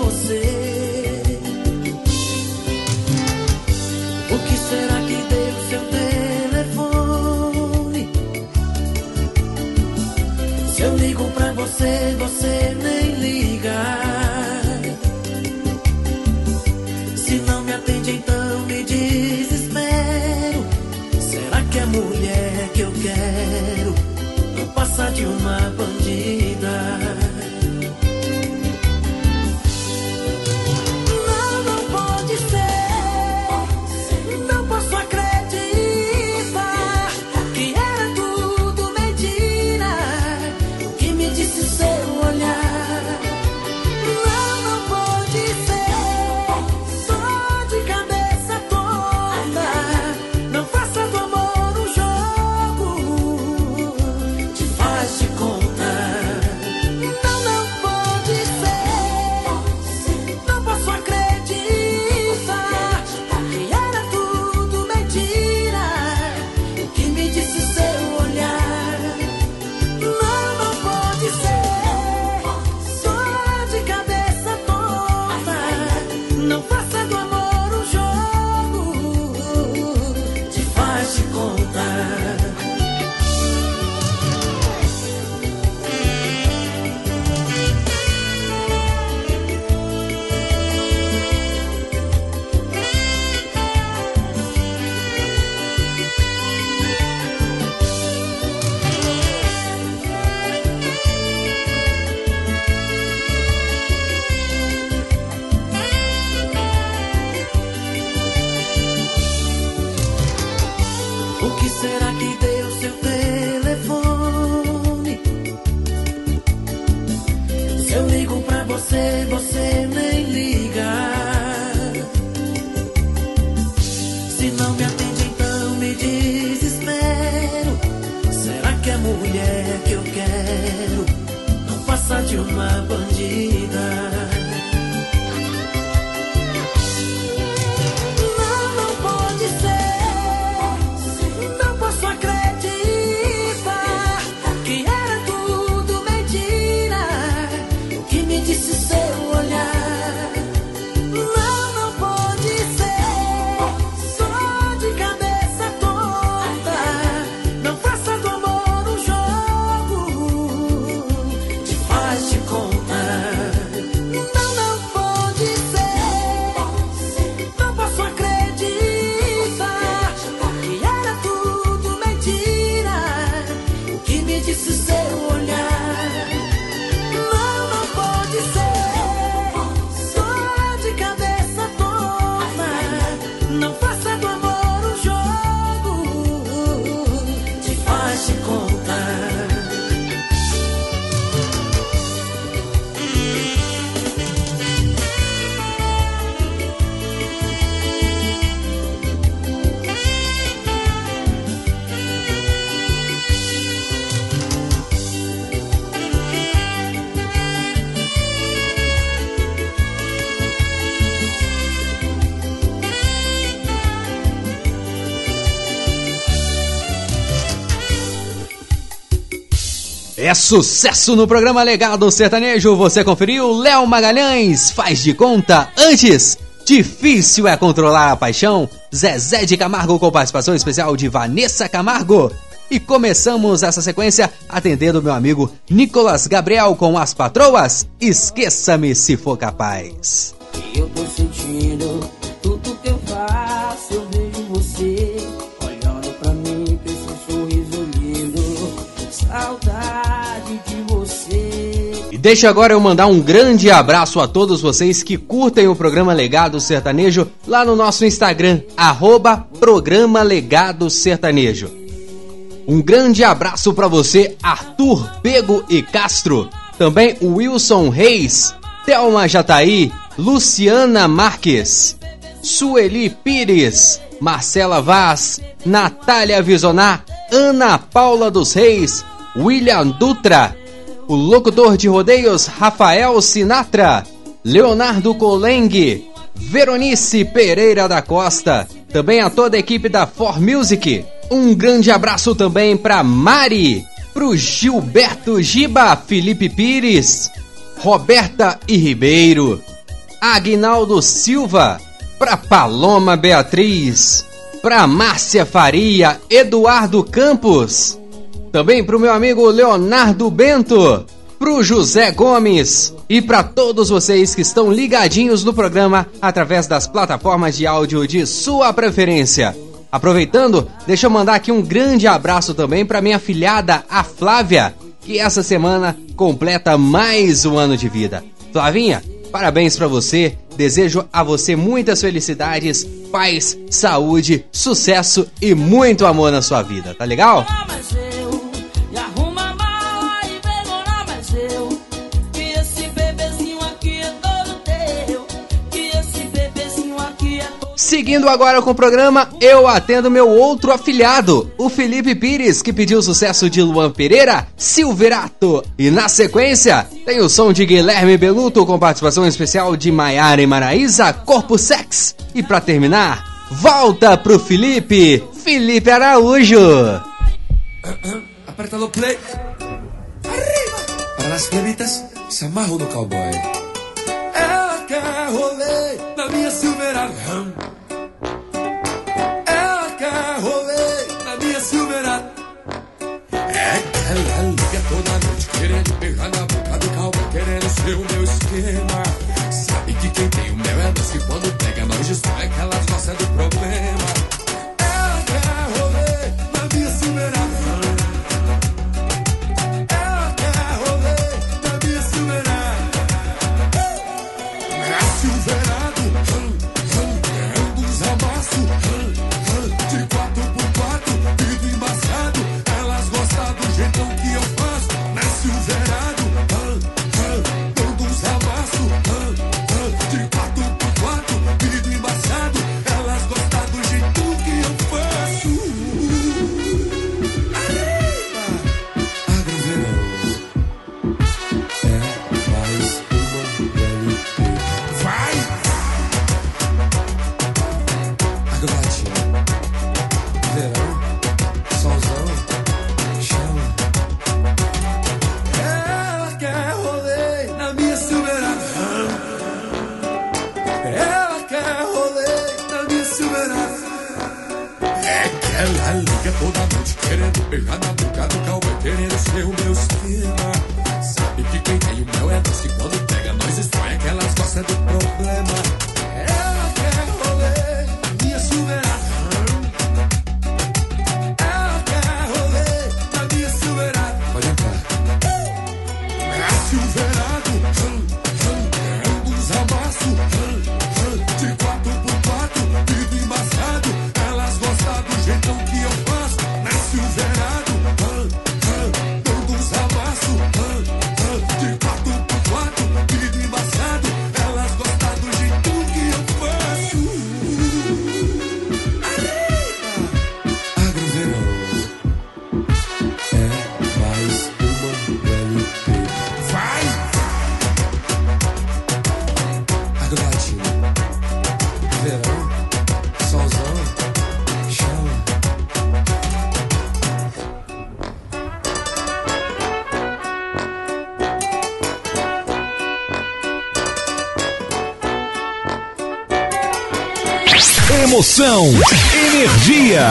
faz te contar. É sucesso no programa Legado Sertanejo. Você conferiu Léo Magalhães, Faz de Conta. Antes, Difícil é Controlar a Paixão, Zezé de Camargo, com participação especial de Vanessa Camargo. E começamos essa sequência atendendo meu amigo Nicolas Gabriel com As Patroas, Esqueça-me se for capaz. Eu tô sentindo tudo que eu faço, eu vejo você olhando pra mim com esse sorriso lindo, saudade. Deixa agora eu mandar um grande abraço a todos vocês que curtem o programa Legado Sertanejo lá no nosso Instagram, arroba Programa Legado Sertanejo. Um grande abraço para você, Arthur Pego e Castro, também o Wilson Reis, Thelma Jataí, Luciana Marques, Sueli Pires, Marcela Vaz, Natália Visonar, Ana Paula dos Reis, William Dutra, o locutor de rodeios Rafael Sinatra, Leonardo Colengue, Veronice Pereira da Costa, também a toda a equipe da For Music. Um grande abraço também para Mari, pro Gilberto Giba, Felipe Pires, Roberta e Ribeiro, Aguinaldo Silva, para Paloma Beatriz, para Márcia Faria, Eduardo Campos. Também para o meu amigo Leonardo Bento, para o José Gomes e para todos vocês que estão ligadinhos no programa através das plataformas de áudio de sua preferência. Aproveitando, deixa eu mandar aqui um grande abraço também para minha filhada, a Flávia, que essa semana completa mais um ano de vida. Flavinha, parabéns para você, desejo a você muitas felicidades, paz, saúde, sucesso e muito amor na sua vida, tá legal? Seguindo agora com o programa, eu atendo meu outro afilhado, o Felipe Pires, que pediu o sucesso de Luan Pereira, Silverato. E na sequência, tem o som de Guilherme Beluto, com participação especial de Maiara e Maraísa, Corpo Sex. E pra terminar, volta pro Felipe, Felipe Araújo. Aperta o play. Arriba! Para as plebitas, se amarro no cowboy. Ela quer rolê na minha Silverado. Ela quer rolê na minha Silverado. É que ela liga toda noite querendo pegar na boca do cowboy, querendo ser o meu esquema. Sabe que quem tem o meu é doce, quando pega nós destrói que elas gostam do problema. Emoção, energia,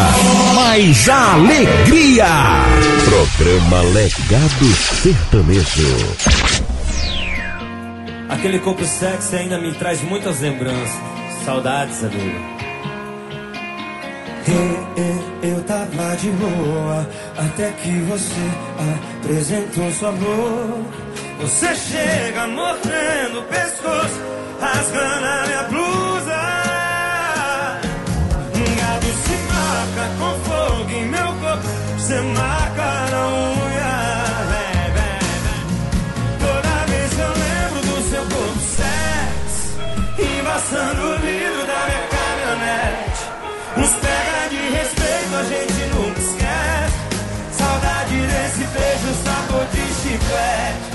mais alegria. Programa Legado Sertanejo. Aquele corpo sexy ainda me traz muitas lembranças. Saudades, amigo. Eu, eu, eu tava de boa, até que você apresentou sua boca. Você chega mordendo o pescoço, rasgando a minha blusa. Se marca com fogo em meu corpo, você marca na unha. Vé, vé, vé. Toda vez eu lembro do seu corpo sexy, embaçando o vidro da minha caminhonete. Uns pega de respeito, a gente nunca esquece. Saudade desse beijo, sabor de chiclete.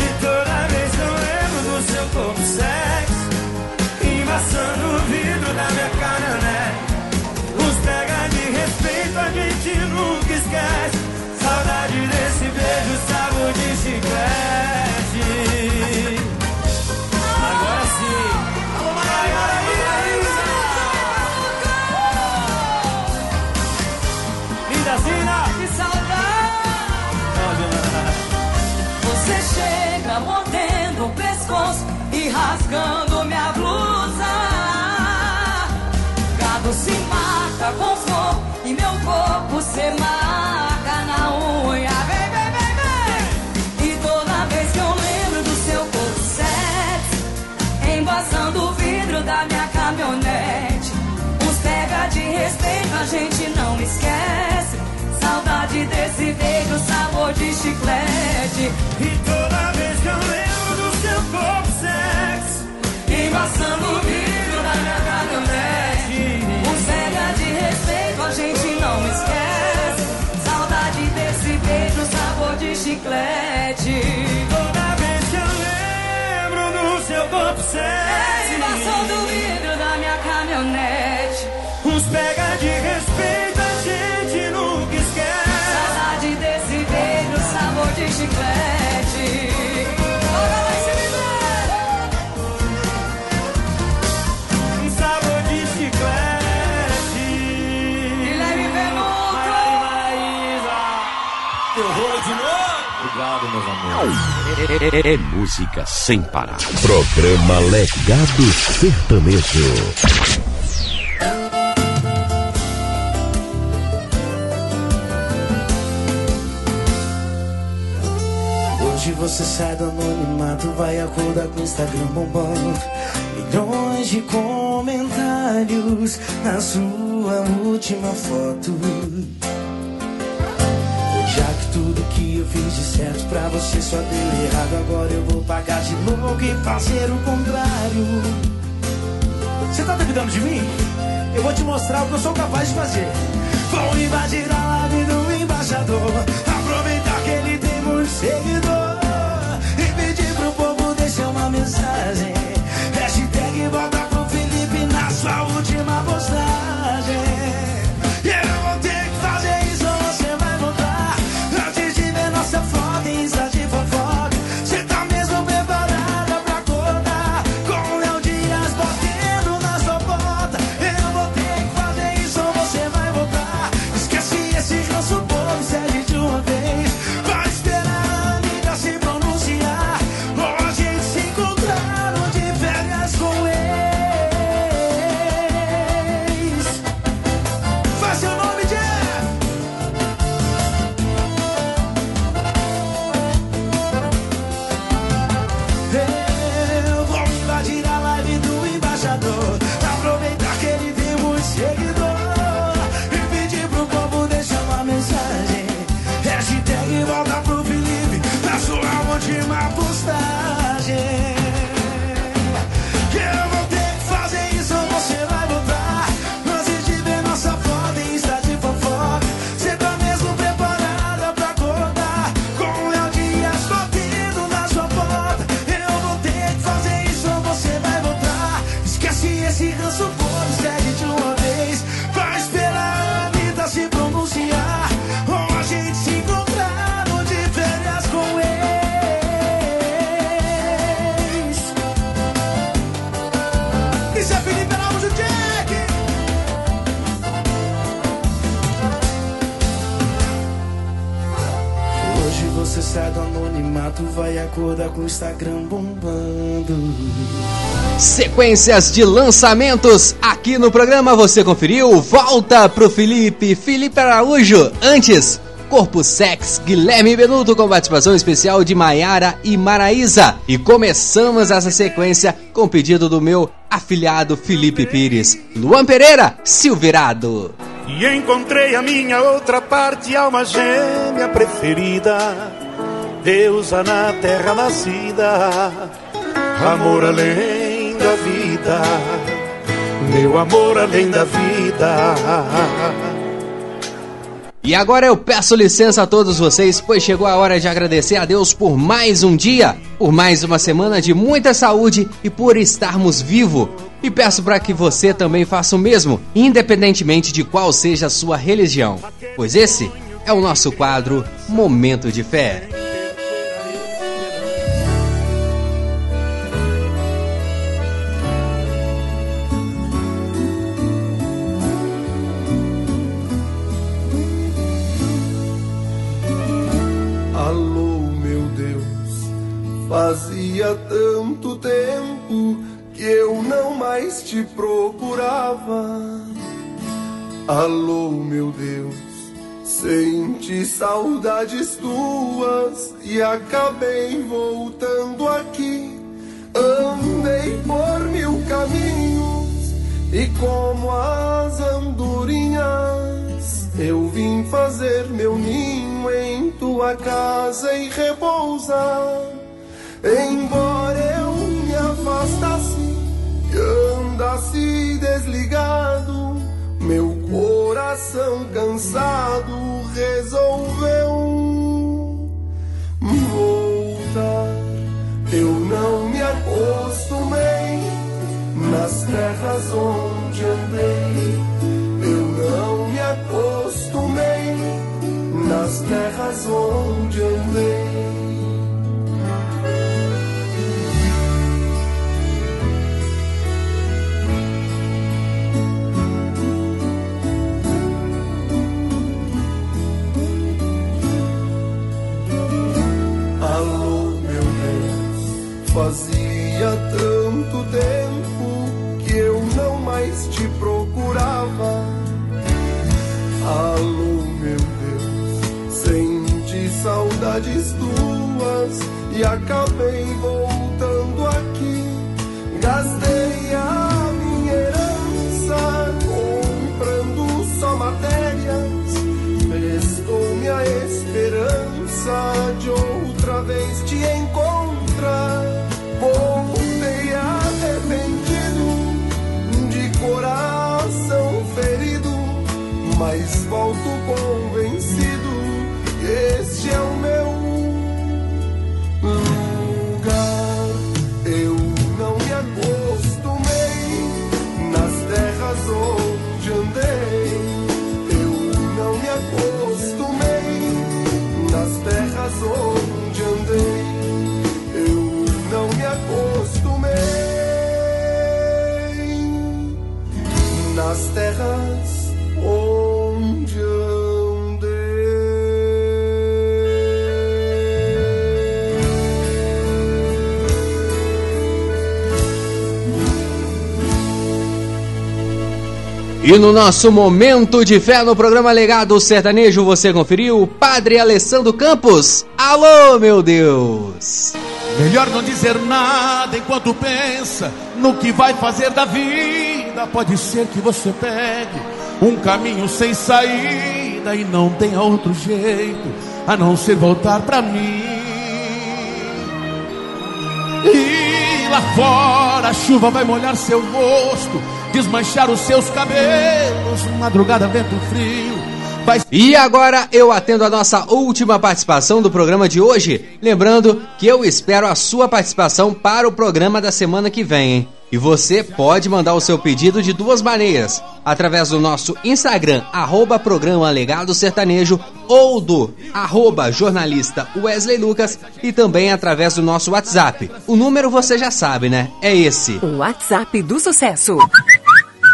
E toda vez eu lembro do seu corpo sexy, embaçando o vidro da minha caminhonete. Pega de respeito, a gente nunca esquece. Saudade desse beijo, sabor de chiclete. Agora sim. Agora sim. Linda Zina. Que saudade. Você chega mordendo o pescoço e rasgando minha blusa. Gado se mata com fogo e meu corpo se marca na unha. Vem, vem, vem, vem. E toda vez que eu lembro do seu corpo sexy, embaçando o vidro da minha caminhonete. Uns pega de respeito, a gente não esquece. Saudade desse beijo, sabor de chiclete. E toda vez que eu lembro do seu corpo sexy, embaçando o vidro da minha caminhonete. De respeito, a gente não esquece. Saudade desse beijo, sabor de chiclete. Toda vez que eu lembro do seu corpo sexy, embaçando do vidro da minha caminhonete. Uns pega de respeito, a gente não Terror de novo. Obrigado, meus amores. É, é, é, é música sem parar. Programa Legado Sertanejo. Hoje você sai do anonimato, vai acordar com o Instagram bombando, milhões de comentários na sua última foto. Já que tudo que eu fiz de certo pra você só deu errado, agora eu vou pagar de louco e fazer o contrário. Você tá duvidando de mim? Eu vou te mostrar o que eu sou capaz de fazer. Vou invadir a live do embaixador, aproveitar que ele tem muito seguidor e pedir pro povo deixar uma mensagem. Hashtag volta com Felipe na sua última postagem. Instagram bombando. Sequências de lançamentos aqui no programa, você conferiu Volta pro Felipe, Felipe Araújo. Antes, Corpo Sex, Guilherme Benuto, com participação especial de Maiara e Maraísa. E começamos essa sequência com o pedido do meu afilhado Felipe Pires, Luan Pereira, Silverado. E encontrei a minha outra parte, alma gêmea preferida, deusa na terra nascida, amor além da vida, meu amor além da vida. E agora eu peço licença a todos vocês, pois chegou a hora de agradecer a Deus por mais um dia, por mais uma semana de muita saúde e por estarmos vivos. E peço para que você também faça o mesmo, independentemente de qual seja a sua religião, pois esse é o nosso quadro Momento de Fé. Fazia tanto tempo que eu não mais te procurava. Alô, meu Deus, senti saudades tuas e acabei voltando aqui. Andei por mil caminhos e como as andorinhas eu vim fazer meu ninho em tua casa e repousar. Embora eu me afastasse e andasse desligado, meu coração cansado resolveu voltar. Eu não me acostumei nas terras onde andei. Eu não me acostumei nas terras onde andei. saudades tuas e acabei voltando aqui. Gastei a minha herança comprando só matérias. Prestou-me a esperança de outra vez te encontrar. Voltei arrependido, de coração ferido, mas volto convencido. Este é o meu lugar. Eu não me acostumei nas terras onde andei. Eu não me acostumei nas terras onde andei. Eu não me acostumei nas terras onde andei. E no nosso momento de fé no programa Legado Sertanejo, você conferiu o Padre Alessandro Campos. Alô, meu Deus! Melhor não dizer nada enquanto pensa no que vai fazer da vida. Pode ser que você pegue um caminho sem saída e não tenha outro jeito a não ser voltar pra mim. E lá fora a chuva vai molhar seu rosto, desmanchar os seus cabelos, madrugada, vento frio. Mas... E agora eu atendo a nossa última participação do programa de hoje. Lembrando que eu espero a sua participação para o programa da semana que vem, hein? E você pode mandar o seu pedido de duas maneiras: através do nosso Instagram, arroba programa Legado Sertanejo, ou do arroba jornalista Wesley Lucas, e também através do nosso WhatsApp. O número você já sabe, né? É esse. O WhatsApp do Sucesso.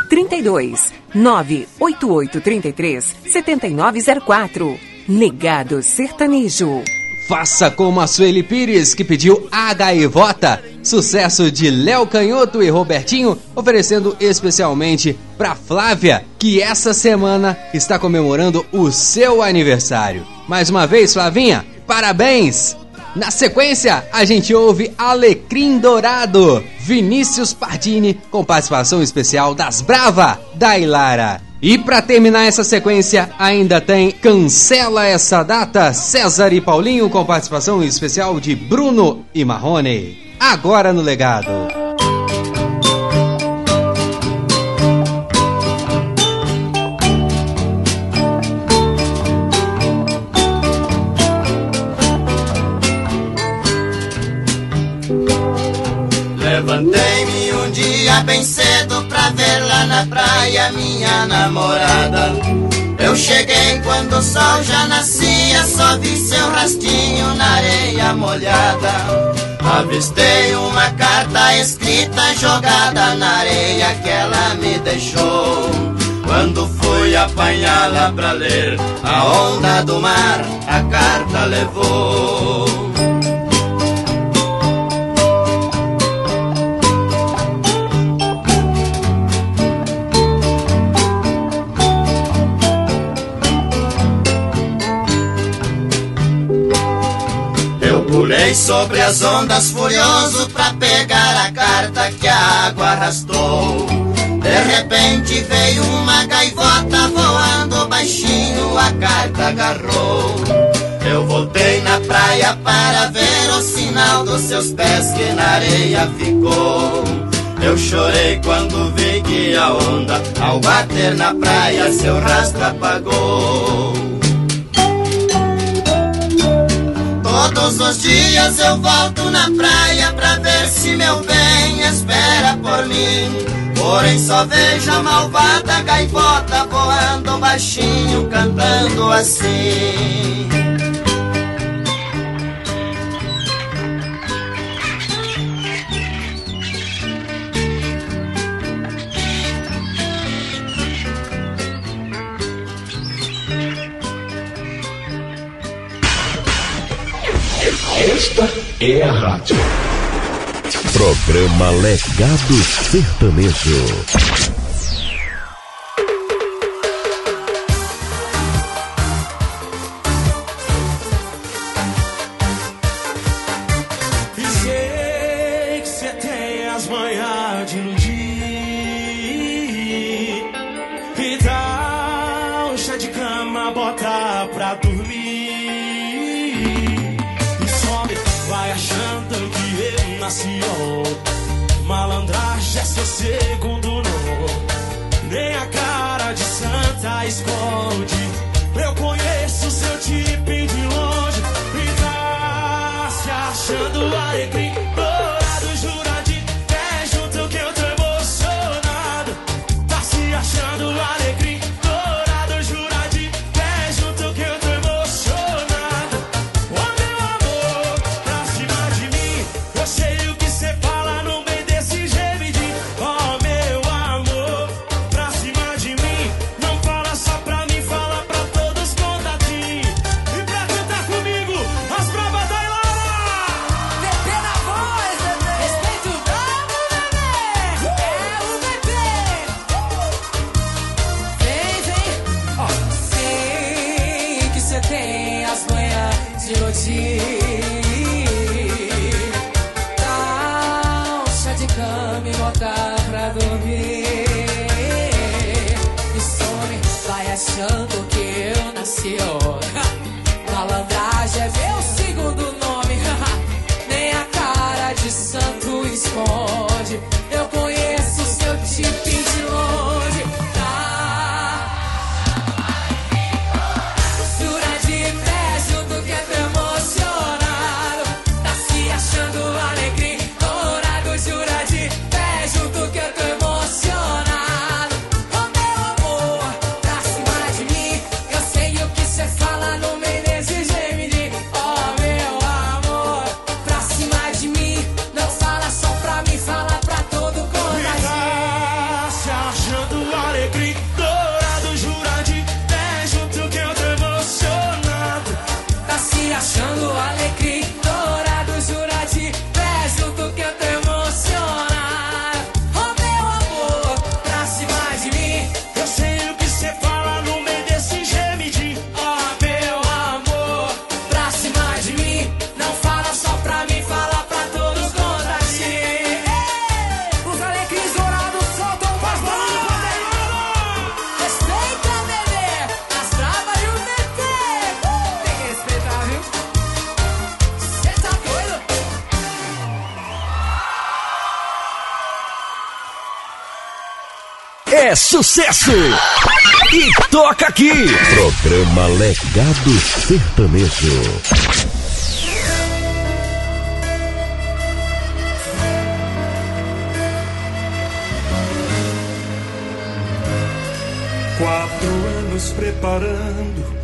trinta e dois, nove oito oito, trinta e três, setenta e nove zero quatro. Legado Sertanejo. Faça como a Sueli Pires, que pediu A Gaivota, sucesso de Léo Canhoto e Robertinho, oferecendo especialmente para Flávia, que essa semana está comemorando o seu aniversário. Mais uma vez, Flavinha, parabéns! Na sequência, a gente ouve Alecrim Dourado, Vinícius Pardini, com participação especial das Brava, da Ilara. E pra terminar essa sequência, ainda tem Cancela Essa Data, César e Paulinho, com participação especial de Bruno e Marrone. Agora no Legado. Levantei-me um dia bem cedo pra ver lá na praia minha namorada. Eu cheguei quando o sol já nascia, só vi seu rastinho na areia molhada. Avistei uma carta escrita jogada na areia que ela me deixou. Quando fui apanhá-la pra ler, a onda do mar a carta levou. Pulei sobre as ondas furioso pra pegar a carta que a água arrastou. De repente veio uma gaivota voando baixinho, a carta agarrou. Eu voltei na praia para ver o sinal dos seus pés que na areia ficou. Eu chorei quando vi que a onda, ao bater na praia, seu rastro apagou. Todos os dias eu volto na praia pra ver se meu bem espera por mim. Porém só vejo a malvada gaivota voando baixinho, cantando assim. Esta é a rádio. Programa Legado Sertanejo. dormir. E some, vai achando que eu nasci, ó. Malandragem é seu segundo nome. Nem a cara de santa esconde. Eu conheço seu tipo de longe. E tá se achando alegre. Dourado, juradinho, é junto que eu tô emocionado. Tá se achando alegre. Achando que eu nasci, ó. Malandragem é meu segundo nome. Nem a cara de santo esconde. Eu conheço seu tipinho de longe. Tá jura de pé junto que é tão emocionado. Tá se achando alegre, dourado. Jura de pé junto que é tão emocionado. É sucesso! E toca aqui! Programa Legado Sertanejo. Quatro anos preparando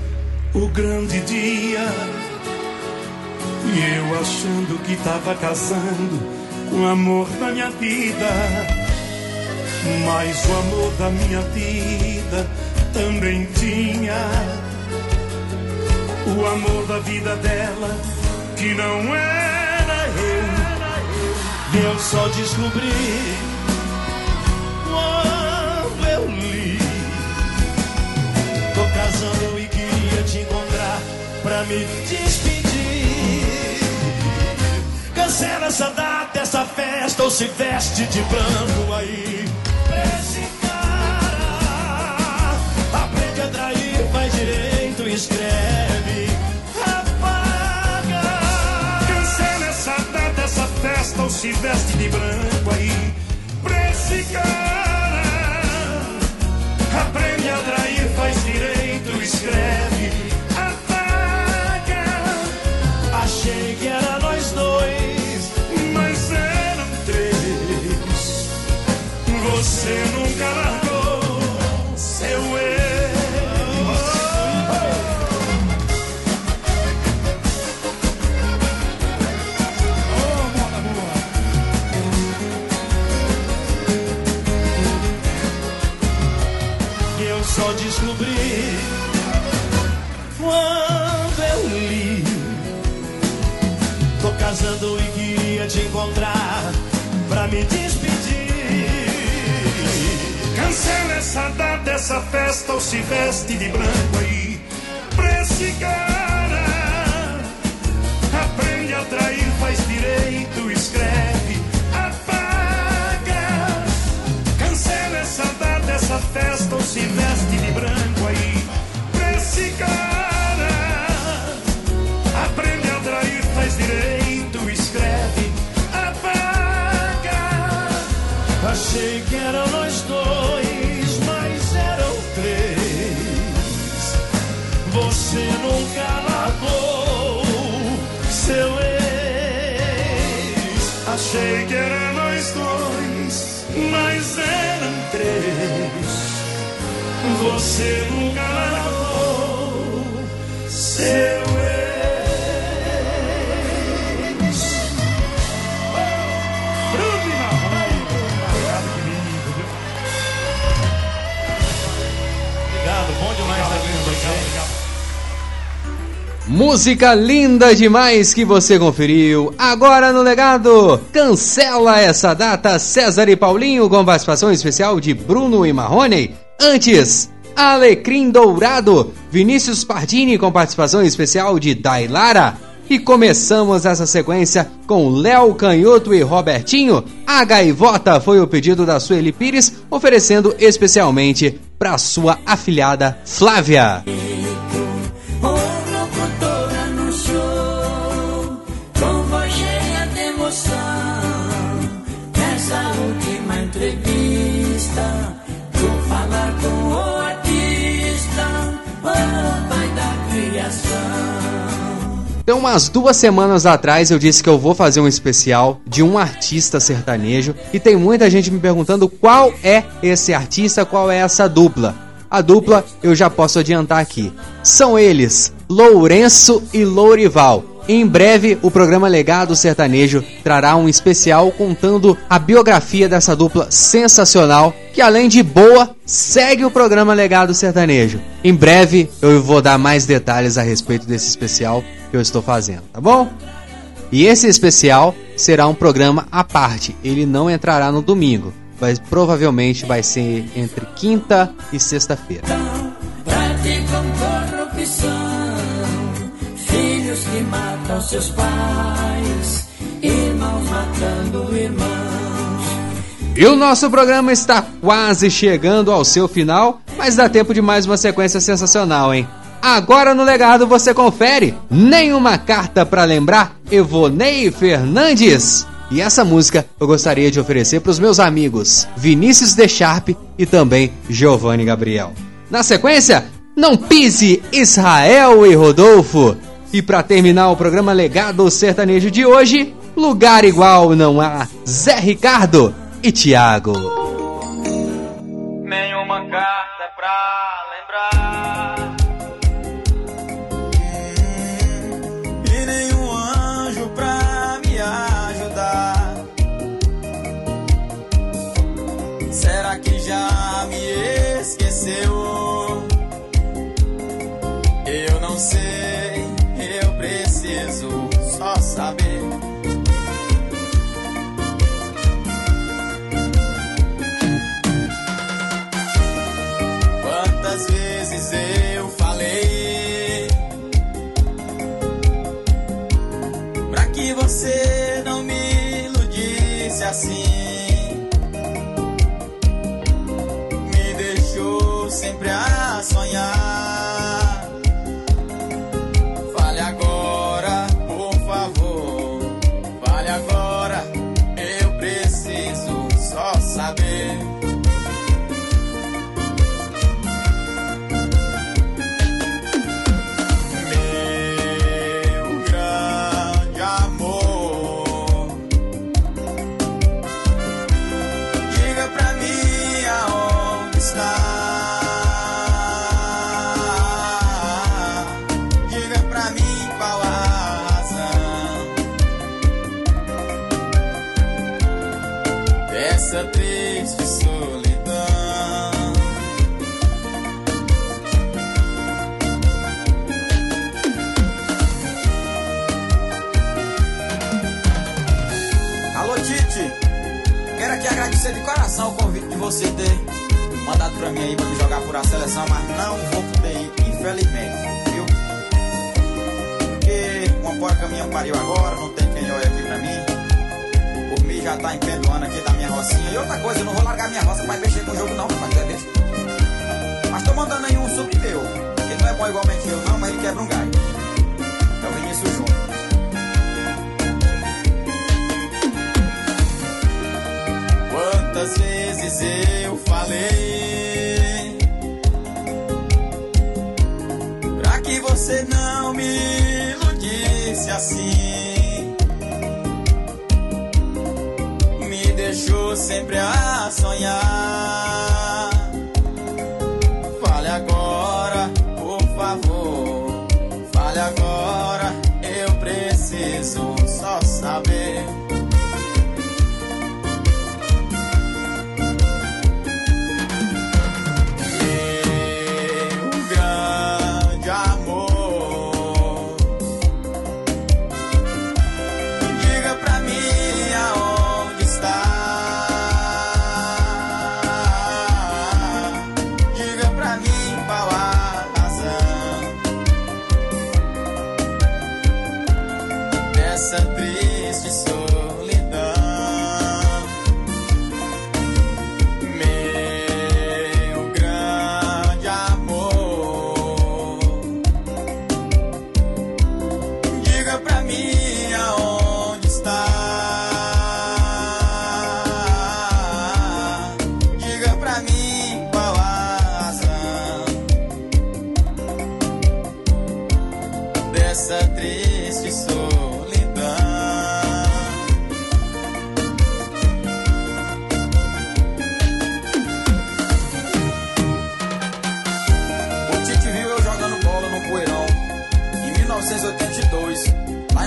o grande dia. E eu achando que tava casando com o amor da minha vida. Mas o amor da minha vida também tinha o amor da vida dela, que não era eu. Eu só descobri quando eu li. Tô casando e queria te encontrar pra me despedir. Cancela essa data, essa festa, ou se veste de branco aí. Esse cara aprende a trair, faz direito, escreve, apaga. Cancela essa data, essa festa, ou se veste de branco aí. Pra esse cara aprende a trair, faz direito, escreve, apaga. Achei que era nós dois. Você nunca largou seu erro. Oh, moda boa. Eu só descobri quando eu li. Tô casando e queria te encontrar pra me despedir. Cancela essa data, essa festa, ou se veste de branco aí. Pra esse cara aprende a trair, faz direito, escreve, apaga. Cancela essa data, essa festa, ou se veste de branco aí. Pra esse cara sei que era nós dois, mas eram três. Você nunca lavou seu ex. Bruno e Navarro, que lindo, viu? Obrigado, bom demais estar vindo pra cá, obrigado. Música linda demais que você conferiu. Agora no legado, cancela essa data, César e Paulinho, com participação especial de Bruno e Marrone. Antes, Alecrim Dourado, Vinícius Pardini, com participação especial de Dailara. E começamos essa sequência com Léo Canhoto e Robertinho. A Gaivota foi o pedido da Sueli Pires, oferecendo especialmente para sua afilhada Flávia. Então, umas duas semanas atrás eu disse que eu vou fazer um especial de um artista sertanejo e tem muita gente me perguntando qual é esse artista, qual é essa dupla. A dupla eu já posso adiantar aqui. São eles, Lourenço e Lourival. Em breve o programa Legado Sertanejo trará um especial contando a biografia dessa dupla sensacional que, além de boa, segue o programa Legado Sertanejo. Em breve eu vou dar mais detalhes a respeito desse especial que eu estou fazendo, tá bom? E esse especial será um programa à parte, ele não entrará no domingo, mas provavelmente vai ser entre quinta e sexta-feira. Filhos que matam seus pais, irmãos matando irmãos. E o nosso programa está quase chegando ao seu final, mas dá tempo de mais uma sequência sensacional, hein? Agora no Legado você confere Nenhuma Carta Pra Lembrar, Evonei Fernandes. E essa música eu gostaria de oferecer para os meus amigos Vinícius Decharp e também Giovanni Gabriel. Na sequência, Não Pise, Israel e Rodolfo. E para terminar o programa Legado Sertanejo de hoje, Lugar Igual Não Há, Zé Ricardo e Tiago. Nenhuma carta pra lembrar. Será que já me esqueceu? Eu não sei, eu preciso só saber. Quantas vezes eu falei pra que você não me iludisse assim? Sempre a sonhar. Fale agora, por favor. Fale agora, eu preciso só saber. Meu grande amor, diga pra mim aonde está. De coração o convite de você ter mandado pra mim aí pra me jogar por a seleção, mas não vou poder ir, infelizmente, viu? Porque uma porca minha pariu agora, não tem quem olha aqui pra mim. Por mim já tá empendoando aqui da minha rocinha. E outra coisa, eu não vou largar minha roça pra mexer com o jogo não, rapaz, é besta. Mas tô mandando aí um sub de teu, que não é bom igualmente eu não, mas ele quebra um galho. É o Vinícius Júnior. Quantas vezes eu falei pra que você não me iludisse assim? sempre a sonhar. Fale agora, por favor. Fale agora, eu preciso só saber.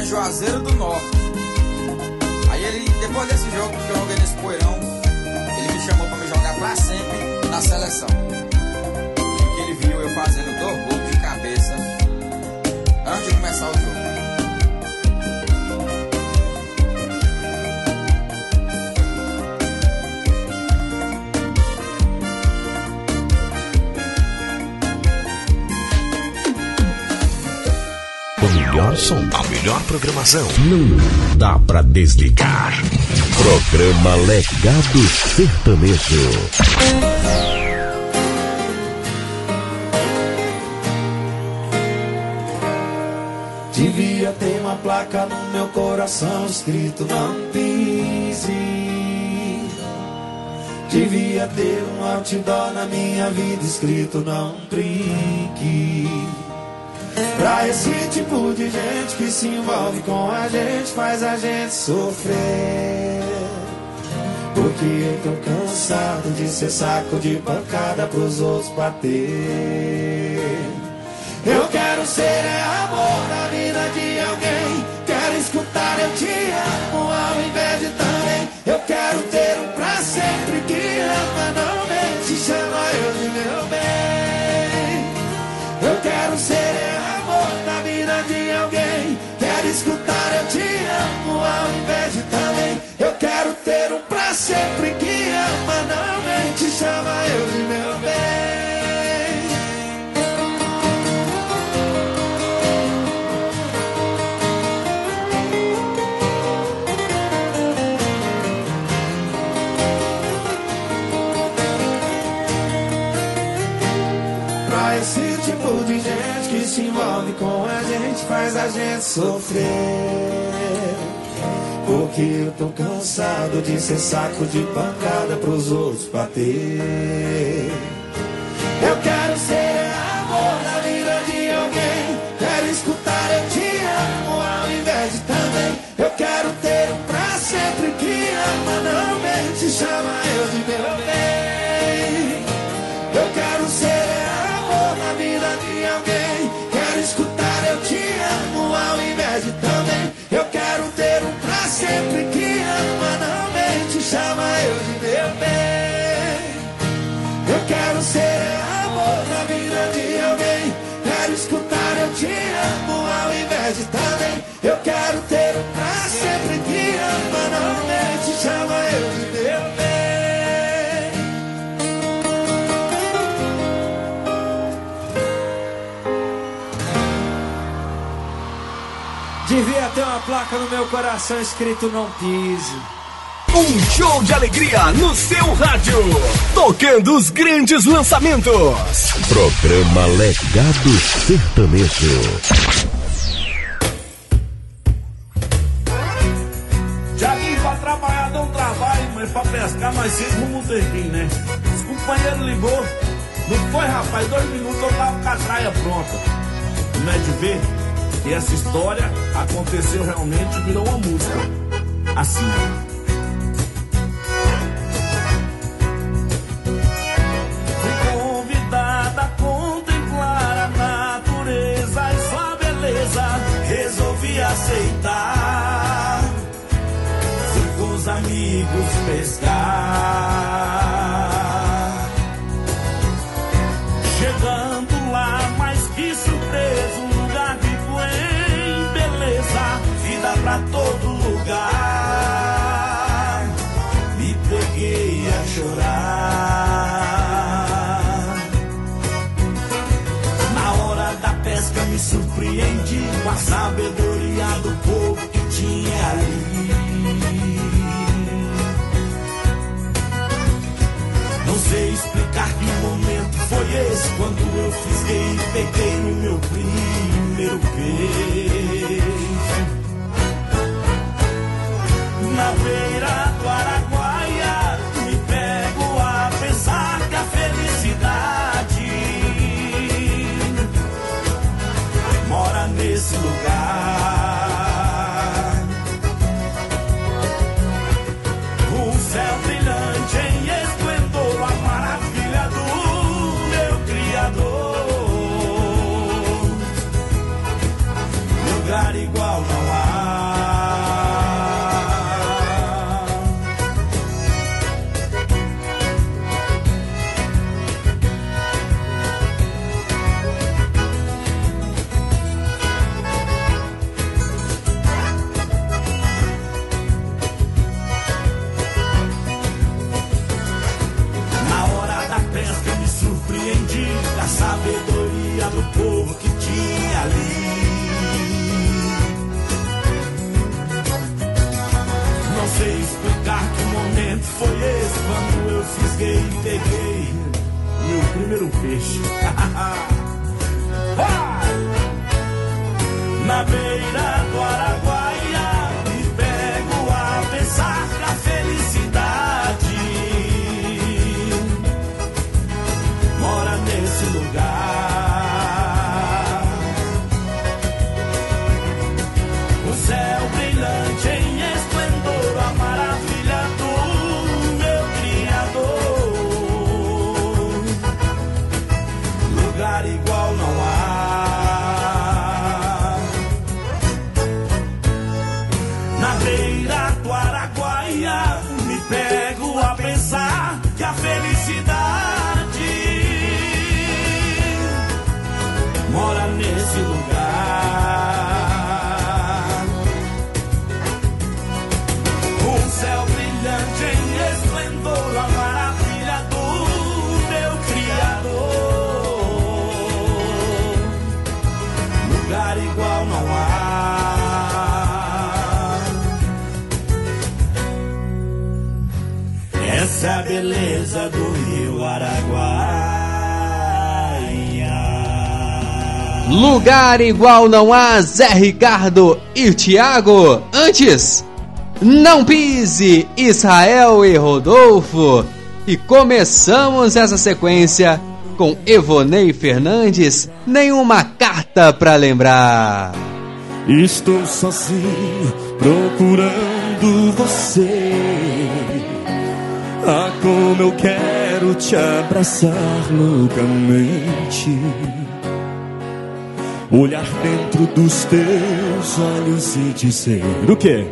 Juazeiro do Norte. Aí ele, depois desse jogo que eu joguei nesse poeirão, ele me chamou pra me jogar pra sempre na seleção. E o que ele viu eu fazendo dois gols de cabeça antes de começar o melhor som, a melhor programação. Não dá pra desligar. Programa Legado Sertanejo. Devia ter uma placa no meu coração escrito não pise. Devia ter um outdoor na minha vida escrito não brinque. Pra esse tipo de gente que se envolve com a gente, faz a gente sofrer. Porque eu tô cansado de ser saco de pancada pros outros bater. Eu quero ser é amor na vida de alguém. Quero escutar eu te amo ao invés de também. Eu quero ter um pra sempre que ama não mente, chama eu de meu bem. Eu quero ser é de alguém, quero escutar eu te amo ao invés de também. Eu quero ter um pra sempre que ama não mente, chama eu de meu bem. Pra esse tipo de gente que se envolve com a gente, faz a gente sofrer. Porque eu tô cansado de ser saco de pancada pros outros bater. Eu quero ser amor na vida de alguém. Quero escutar eu te amo ao invés de também. Eu quero ter um pra sempre que ama não mente, chama eu de meu bem. Eu quero ser amor na vida de alguém. Escutar eu te amo ao invés de também. Eu quero ter um pra sempre que ama não mente, chama eu de meu bem. Eu quero ser amor na vida de alguém. Quero escutar eu te amo ao invés de também. Eu quero ter um pra sempre que ama não mente, chama eu de meu bem. Devia ter uma placa no meu coração escrito não pise. Um show de alegria no seu rádio, tocando os grandes lançamentos. Programa Legado Sertanejo. Já vim pra trabalhar, não trabalho, mas pra pescar nós sempre um tempinho, né? Os companheiros ligou, não foi, rapaz, dois minutos eu tava com a traia pronta. Não é de ver? E essa história aconteceu realmente, virou uma música. Assim. aceitar. Fui com os amigos pescar. Chegando lá, mas que surpresa, um lugar rico em beleza, vida pra todo lugar. Me peguei a chorar. Na hora da pesca me surpreendi com a sabedoria do povo que tinha ali. Não sei explicar que momento foi esse, quando eu fisguei e peguei no meu primeiro peixe. Na beira do Araguaia, me pego a pensar que a felicidade mora nesse lugar. Um céu brilhante em esplendor, a maravilha do meu Criador. Lugar igual não há. Sabedoria do povo que tinha ali. Não sei explicar que momento foi esse, quando eu fisguei e peguei meu primeiro peixe. Na beira do Araguaia, me pego a pensar na felicidade. Lugar, o céu brilhante em esplendor, a maravilha do meu Criador. Lugar igual não há. Na beira do Araguaia, me pego a pensar que a felicidade mora nesse lugar. Um céu brilhante em esplendor, a maravilha do meu Criador. Lugar igual não há. Essa é a beleza do rio Araguaia. Lugar igual não há, Zé Ricardo e Tiago. Antes, Não Pise, Israel e Rodolfo. E começamos essa sequência com Evonei Fernandes, Nenhuma Carta Pra Lembrar. Estou sozinho procurando você. Ah, como eu quero te abraçar loucamente, olhar dentro dos teus olhos e dizer o quê?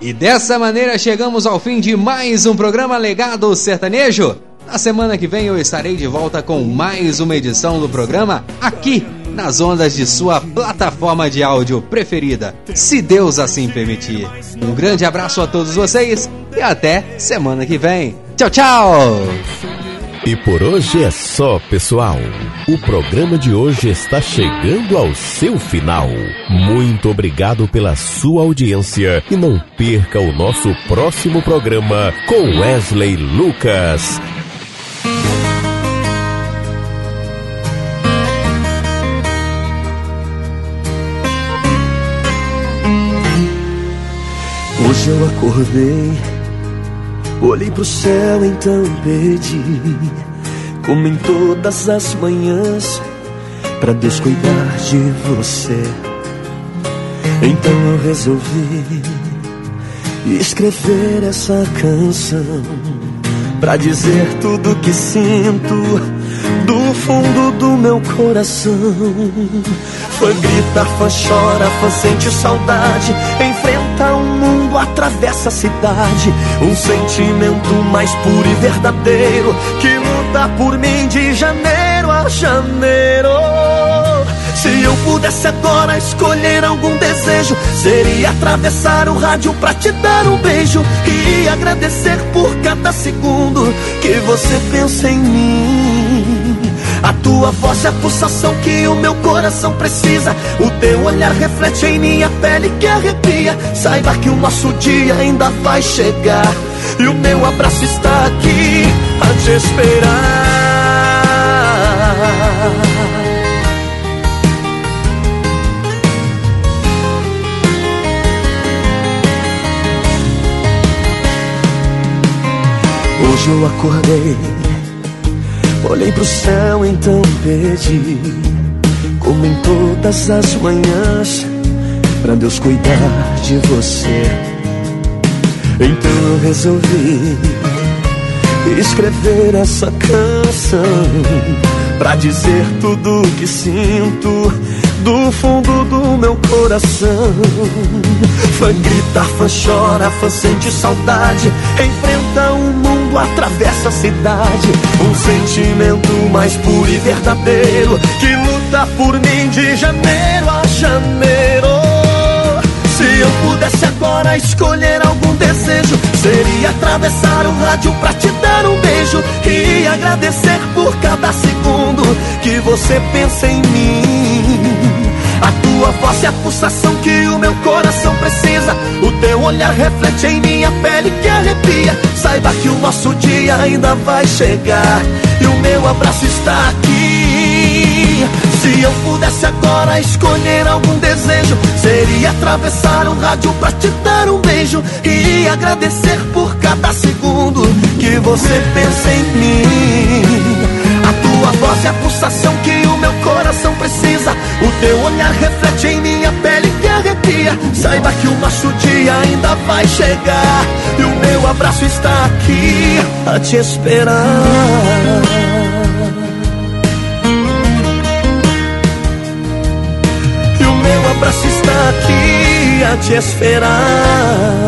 E dessa maneira chegamos ao fim de mais um programa Legado Sertanejo. Na semana que vem eu estarei de volta com mais uma edição do programa aqui nas ondas de sua plataforma de áudio preferida, se Deus assim permitir. Um grande abraço a todos vocês e até semana que vem. Tchau, tchau! E por hoje é só, pessoal. O programa de hoje está chegando ao seu final. Muito obrigado pela sua audiência e não perca o nosso próximo programa com Wesley Lucas. Hoje eu acordei, olhei pro céu, então pedi, como em todas as manhãs, pra Deus cuidar de você. Então eu resolvi escrever essa canção pra dizer tudo que sinto do fundo do meu coração. Fã grita, fã chora, fã sente saudade, enfrenta o mundo, atravessa a cidade. Um sentimento mais puro e verdadeiro que luta por mim de janeiro a janeiro. Se eu pudesse agora escolher algum desejo, seria atravessar o rádio pra te dar um beijo e agradecer por cada segundo que você pensa em mim. A tua voz é a pulsação que o meu coração precisa, o teu olhar reflete em minha pele que arrepia. Saiba que o nosso dia ainda vai chegar e o meu abraço está aqui a te esperar. Hoje eu acordei, olhei pro céu, então pedi, como em todas as manhãs, pra Deus cuidar de você. Então eu resolvi escrever essa canção pra dizer tudo o que sinto do fundo do meu coração. Fã grita, fã chora, fã sente saudade, enfrenta o mundo, atravessa a cidade. Um sentimento mais puro e verdadeiro que luta por mim de janeiro a janeiro. Se eu pudesse agora escolher algum desejo, seria atravessar o rádio pra te dar um beijo e agradecer por cada segundo que você pensa em mim. A tua voz é a pulsação que o meu coração precisa, o teu olhar reflete em minha pele que arrepia. Saiba que o nosso dia ainda vai chegar e o meu abraço está aqui. Se eu pudesse agora escolher algum desejo, seria atravessar o rádio pra te dar um beijo e agradecer por cada segundo que você pensa em mim. A tua voz é a pulsação que o meu coração precisa, o teu olhar reflete em minha pele que arrepia. Saiba que o nosso dia ainda vai chegar e o meu abraço está aqui a te esperar. O meu abraço está aqui a te esperar.